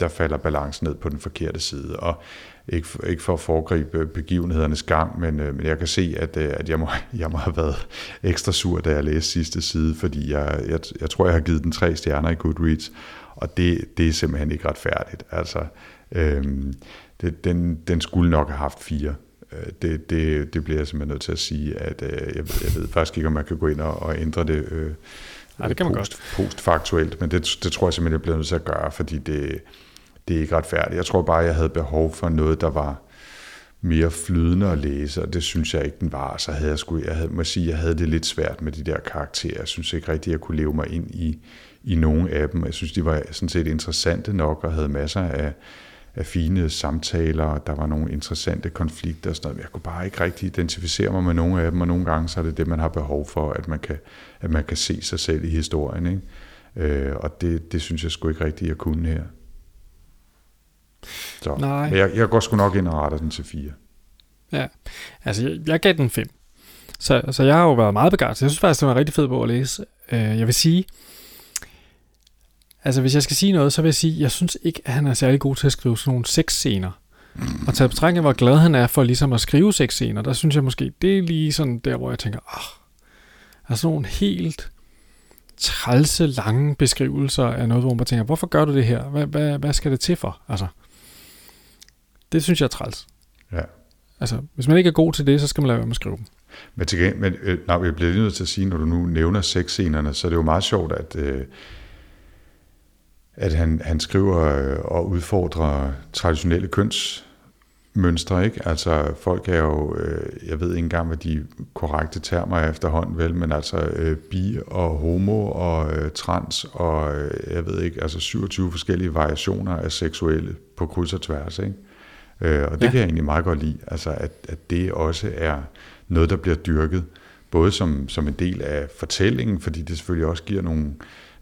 der falder balancen ned på den forkerte side. Og ikke, ikke for at foregribe begivenhedernes gang, men, øh, men jeg kan se, at, øh, at jeg, må, jeg må have været ekstra sur, da jeg læste sidste side, fordi jeg, jeg, jeg tror, jeg har givet den tre stjerner i Goodreads, og det, det er simpelthen ikke retfærdigt. Altså, øh, det, den, den skulle nok have haft fire. Det, det, det bliver jeg simpelthen nødt til at sige, at øh, jeg, jeg ved faktisk ikke, om man kan gå ind og, og ændre det, øh, Nej, det kan man post, godt. postfaktuelt, men det, det tror jeg simpelthen, jeg bliver nødt til at gøre, fordi det, det er ikke retfærdigt. Jeg tror bare, jeg havde behov for noget, der var mere flydende at læse, og det synes jeg ikke, den var. Så havde jeg sgu, jeg havde, må jeg sige, jeg havde det lidt svært med de der karakterer. Jeg synes ikke rigtigt, jeg kunne leve mig ind i, i nogen af dem. Jeg synes, de var sådan set interessante nok, og havde masser af af fine samtaler, og der var nogle interessante konflikter og sådan noget. Jeg kunne bare ikke rigtig identificere mig med nogle af dem, og nogle gange så er det det, man har behov for, at man kan, at man kan se sig selv i historien. Ikke? Øh, og det, det synes jeg sgu ikke rigtigt, jeg kunne her. Så. Nej. Jeg, jeg går sgu nok ind og retter den til fire. Ja, altså jeg, jeg gav den fem. Så, så jeg har jo været meget begejstret. Jeg synes faktisk, det var en rigtig fed bog at læse. Øh, jeg vil sige... Altså, hvis jeg skal sige noget, så vil jeg sige, at jeg synes ikke, at han er særlig god til at skrive sådan nogle sexscener. Og til betragtning af, hvor glad han er for ligesom at skrive sexscener, der synes jeg måske, det er lige sådan der, hvor jeg tænker, åh, der er sådan nogle helt trælse, lange beskrivelser af noget, hvor man tænker, hvorfor gør du det her? Hvad, hvad, hvad skal det til for? Altså, det synes jeg er træls. Ja. Altså, hvis man ikke er god til det, så skal man lade være med at skrive dem. Men til gengæld, men, øh, nej, jeg bliver lige nødt til at sige, når du nu nævner sexscenerne, så er det jo meget sjovt, at... Øh, at han, han skriver og udfordrer traditionelle kønsmønstre, ikke? Altså folk er jo, jeg ved ikke engang, hvad de korrekte termer er efterhånden, vel, men altså bi og homo og trans og jeg ved ikke, altså syvogtyve forskellige variationer af seksuelle på kryds og tværs, ikke? Og det ja. kan jeg egentlig meget godt lide, altså at, at det også er noget, der bliver dyrket, både som, som en del af fortællingen, fordi det selvfølgelig også giver nogle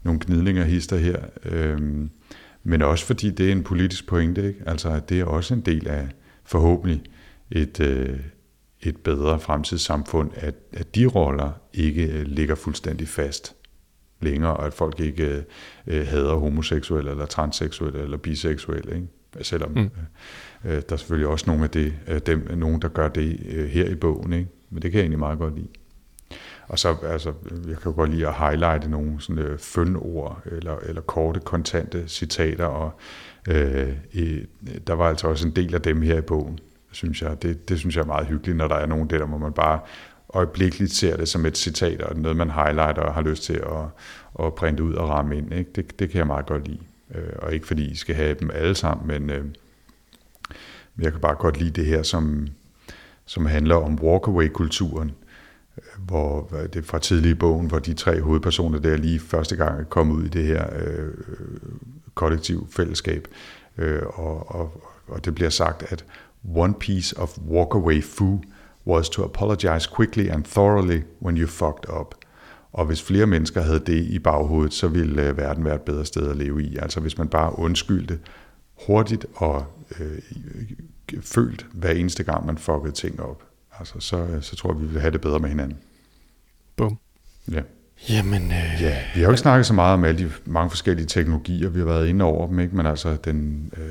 nogle gnidninger hister her, øhm, men også fordi det er en politisk pointe, ikke? Altså det er også en del af forhåbentlig et, øh, et bedre fremtidssamfund, at, at de roller ikke ligger fuldstændig fast. længere, og at folk ikke øh, hader homoseksuelle, eller transseksuelle, eller biseksuelle, ikke? Selvom mm. øh, der er selvfølgelig også nogle af det, øh, dem, nogen, der gør det øh, her i bogen, ikke? Men det kan jeg egentlig meget godt lide. Og så, altså, jeg kan jo godt lide at highlighte nogle sådan, øh, fyndord, eller, eller korte, kontante citater, og øh, i, der var altså også en del af dem her i bogen, synes jeg. Det, det synes jeg er meget hyggeligt, når der er nogle der, der hvor man bare øjeblikkeligt ser det som et citat, og noget, man highlighter og har lyst til at, at printe ud og ramme ind, ikke? Det, det kan jeg meget godt lide. Og ikke fordi I skal have dem alle sammen, men øh, jeg kan bare godt lide det her, som, som handler om walkaway-kulturen, hvor det er fra tidlige bogen, hvor de tre hovedpersoner der lige første gang er kommet ud i det her øh, kollektiv fællesskab, øh, og, og, og det bliver sagt, at one piece of walkaway foo was to apologize quickly and thoroughly when you fucked up. Og hvis flere mennesker havde det i baghovedet, så ville verden være et bedre sted at leve i. Altså hvis man bare undskyldte hurtigt og øh, følt hver eneste gang, man fuckede ting op. Altså så, så tror jeg, vi ville have det bedre med hinanden. Bum. Ja. Jamen, øh... ja, vi har jo ikke snakket så meget om alle de mange forskellige teknologier, vi har været inde over dem, ikke? Men altså den... Øh,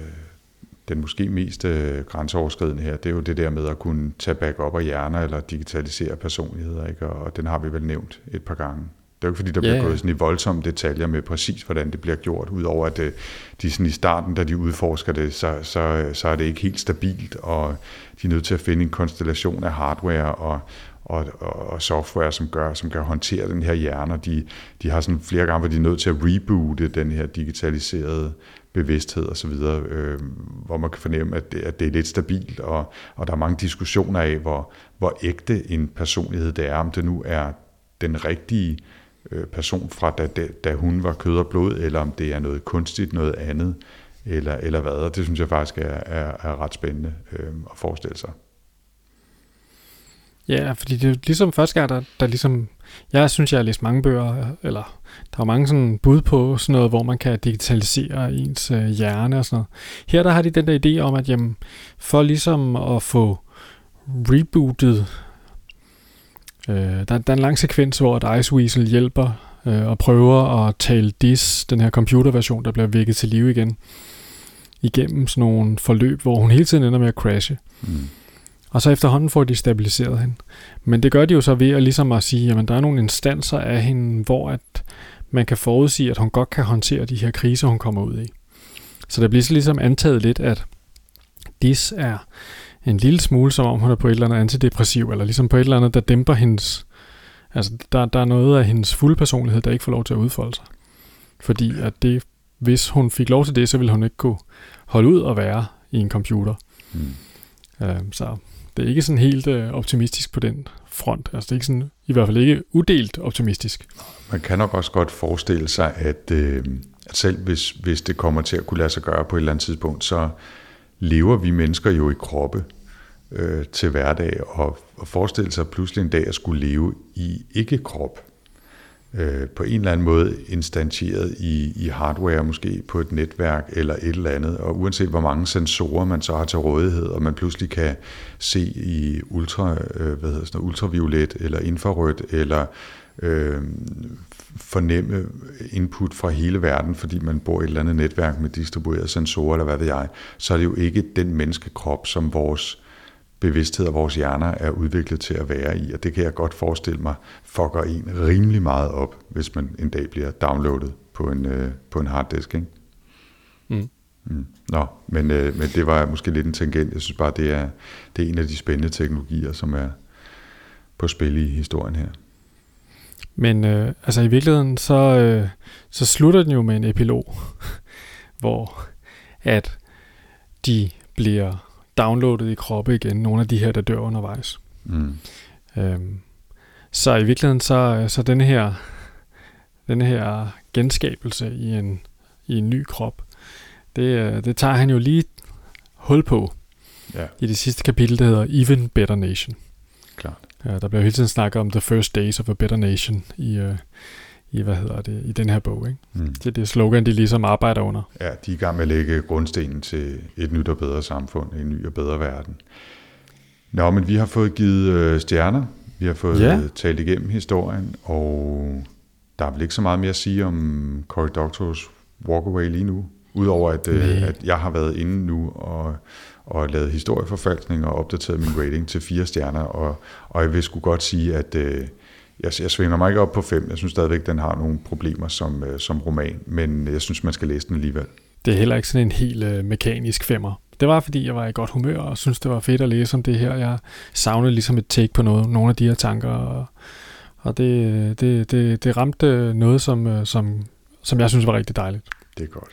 Den måske mest øh, grænseoverskridende her, det er jo det der med at kunne tage backup af hjerner eller digitalisere personligheder, ikke? Og, og den har vi vel nævnt et par gange. Det er jo ikke fordi, der yeah. bliver gået sådan i voldsomme detaljer med præcis, hvordan det bliver gjort, udover at øh, de sådan i starten, da de udforsker det, så, så, så er det ikke helt stabilt, og de er nødt til at finde en konstellation af hardware og Og, og software, som gør, som kan håndtere den her hjerne. De, de har sådan flere gange, hvor de er nødt til at reboote den her digitaliserede bevidsthed osv., øh, hvor man kan fornemme, at det, at det er lidt stabilt, og, og der er mange diskussioner af, hvor, hvor ægte en personlighed det er, om det nu er den rigtige øh, person fra, da, da, da hun var kød og blod, eller om det er noget kunstigt, noget andet, eller, eller hvad. Og det synes jeg faktisk er, er, er ret spændende øh, at forestille sig. Ja, fordi det er ligesom første gang, der, der ligesom... Jeg synes, jeg har læst mange bøger, eller der er mange sådan bud på sådan noget, hvor man kan digitalisere ens øh, hjerne og sådan noget. Her der har de den der idé om, at jamen, for ligesom at få rebootet... Øh, der, der er en lang sekvens, hvor et Ice Weasel hjælper øh, og prøver at tale Dis, den her computerversion, der bliver vækket til live igen, igennem sådan nogle forløb, hvor hun hele tiden ender med at crashe. Mm. Og så efterhånden får de stabiliseret hende. Men det gør de jo så ved at ligesom at sige, jamen der er nogle instanser af hende, hvor at man kan forudsige, at hun godt kan håndtere de her kriser, hun kommer ud i. Så der bliver så ligesom antaget lidt, at Dis er en lille smule, som om hun er på et eller andet antidepressiv, eller ligesom på et eller andet, der dæmper hendes... Altså der, der er noget af hendes fulde personlighed, der ikke får lov til at udfolde sig. Fordi at det, hvis hun fik lov til det, så ville hun ikke kunne holde ud og være i en computer. Mm. Øhm, så... Det er ikke sådan helt øh, optimistisk på den front. Altså det er ikke sådan, i hvert fald ikke udelt optimistisk. Man kan nok også godt forestille sig, at, øh, at selv hvis, hvis det kommer til at kunne lade sig gøre på et eller andet tidspunkt, så lever vi mennesker jo i kroppe øh, til hverdag, og, og forestille sig pludselig en dag at skulle leve i ikke-krop. Øh, på en eller anden måde instantieret i, i hardware, måske på et netværk eller et eller andet, og uanset hvor mange sensorer man så har til rådighed, og man pludselig kan se i ultra, øh, hvad hedder sådan, ultraviolet eller infrarødt, eller øh, fornemme input fra hele verden, fordi man bor i et eller andet netværk med distribuerede sensorer, eller hvad ved jeg, så er det jo ikke den menneskekrop, som vores bevidsthed og vores hjerner er udviklet til at være i, og det kan jeg godt forestille mig fucker en rimelig meget op, hvis man en dag bliver downloadet på en, øh, på en harddisk, ikke? Mm. Mm. Nå, men, øh, men det var måske lidt en tangent. Jeg synes bare, det er, det er en af de spændende teknologier, som er på spil i historien her. Men øh, altså i virkeligheden, så, øh, så slutter den jo med en epilog, hvor at de bliver downloadet i kroppe igen, nogle af de her, der dør undervejs. Mm. Øhm, så i virkeligheden, så, så den her, den her genskabelse i en, i en ny krop, det, det tager han jo lige hul på. Yeah. I det sidste kapitel, der hedder Even Better Nation. Klart. Øh, der bliver hele tiden snakket om The First Days of a Better Nation i... Øh, i, hvad hedder det, i den her bog, ikke? Mm. Det er det slogan, de ligesom arbejder under. Ja, de er i gang med at lægge grundstenen til et nyt og bedre samfund, en ny og bedre verden. Nå, men vi har fået givet øh, stjerner, vi har fået ja. talt igennem historien, og der er vel ikke så meget mere at sige om Cory Doctorow's Walkaway lige nu, udover at, øh, at jeg har været inde nu og, og lavet historieforfalskning og opdateret min rating til fire stjerner, og, og jeg vil sgu godt sige, at øh, jeg, jeg svinger mig ikke op på fem. Jeg synes stadigvæk, den har nogle problemer som, øh, som roman, men jeg synes, man skal læse den alligevel. Det er heller ikke sådan en helt øh, mekanisk femmer. Det var, fordi jeg var i godt humør og synes det var fedt at læse om det her. Jeg savnede ligesom et take på noget, nogle af de her tanker, og, og det, det, det, det ramte noget, som, som, som jeg synes var rigtig dejligt. Det er godt.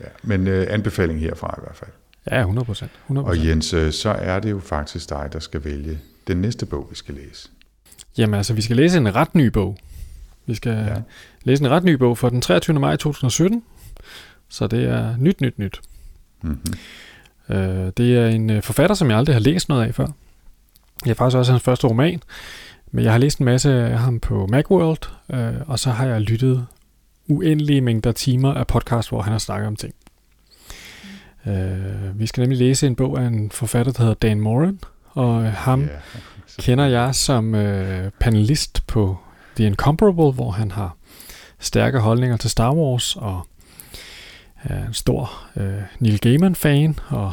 Ja, men øh, anbefaling herfra i hvert fald. Ja, hundrede procent. Og Jens, øh, så er det jo faktisk dig, der skal vælge den næste bog, vi skal læse. Jamen altså, vi skal læse en ret ny bog. Vi skal ja. læse en ret ny bog fra den treogtyvende maj to tusind sytten. Så det er nyt, nyt, nyt. Mm-hmm. Øh, det er en forfatter, som jeg aldrig har læst noget af før. Jeg har faktisk også hans første roman, men jeg har læst en masse af ham på Macworld, øh, og så har jeg lyttet uendelige mængder timer af podcast, hvor han har snakket om ting. Øh, vi skal nemlig læse en bog af en forfatter, der hedder Dan Moren, og ham yeah. kender jeg som øh, panelist på The Incomparable, hvor han har stærke holdninger til Star Wars, og er en stor øh, Neil Gaiman-fan, og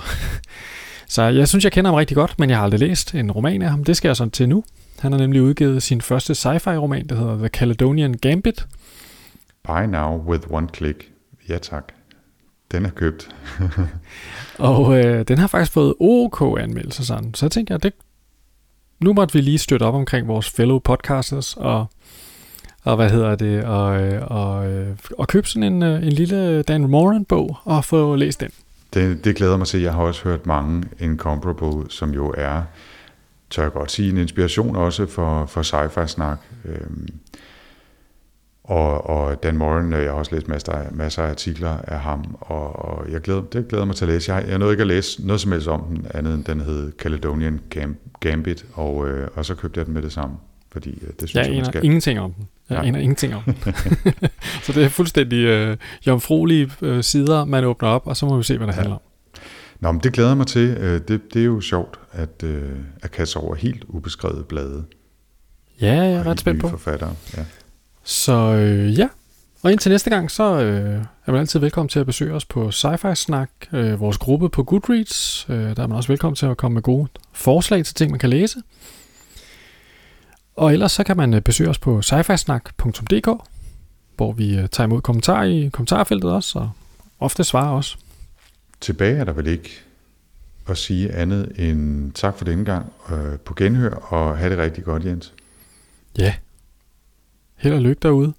så jeg synes, jeg kender ham rigtig godt, men jeg har aldrig læst en roman af ham. Det skal jeg sådan til nu. Han har nemlig udgivet sin første sci-fi-roman, der hedder The Caledonian Gambit. Buy now with one click. Ja tak. Den er købt. og øh, den har faktisk fået OK-anmeldelser sådan. Så jeg tænkte, at det, nu måtte vi lige støtte op omkring vores fellow podcasters og og hvad hedder det, og, og, og købe sådan en, en lille Dan Moren-bog og få læst den. Det, det glæder mig til. Jeg har også hørt mange Incomparable, som jo er, tør jeg godt sige, en inspiration også for, for Sci-Fi Snak. Øhm, og, og Dan Moren, jeg har også læst masser, masser af artikler af ham, og, og jeg glæder, det glæder mig til at læse. Jeg, jeg nåede ikke at læse noget som helst om den, andet end den hed Caledonian Gambit, og, øh, og så købte jeg den med det samme. Fordi det synes jeg, jeg aner ingenting om den. Jeg aner ingenting om den. Så det er fuldstændig øh, jomfruelige øh, sider, man åbner op, og så må vi se, hvad det ja. handler om. Nå, men det glæder mig til. Det, det er jo sjovt at, øh, at kaste over helt ubeskrevet blade. Ja, jeg er ret spændt på. Forfattere. Ja. Så øh, ja, og indtil næste gang, så øh, er man altid velkommen til at besøge os på Sci-Fi Snak, øh, vores gruppe på Goodreads. Øh, der er man også velkommen til at komme med gode forslag til ting, man kan læse. Og ellers så kan man besøge os på sci-fi snak punktum d k, hvor vi tager imod kommentarer i kommentarfeltet også, og ofte svarer også. Tilbage er der vel ikke at sige andet end tak for denne gang, øh, på genhør, og have det rigtig godt, Jens. Ja. Held og lykke derude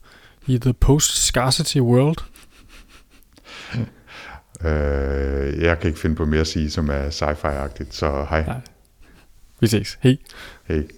i the post-scarcity world. øh, jeg kan ikke finde på mere at sige, som er sci-fi-agtigt, så hej. Nej. Vi ses. Hej. Hej.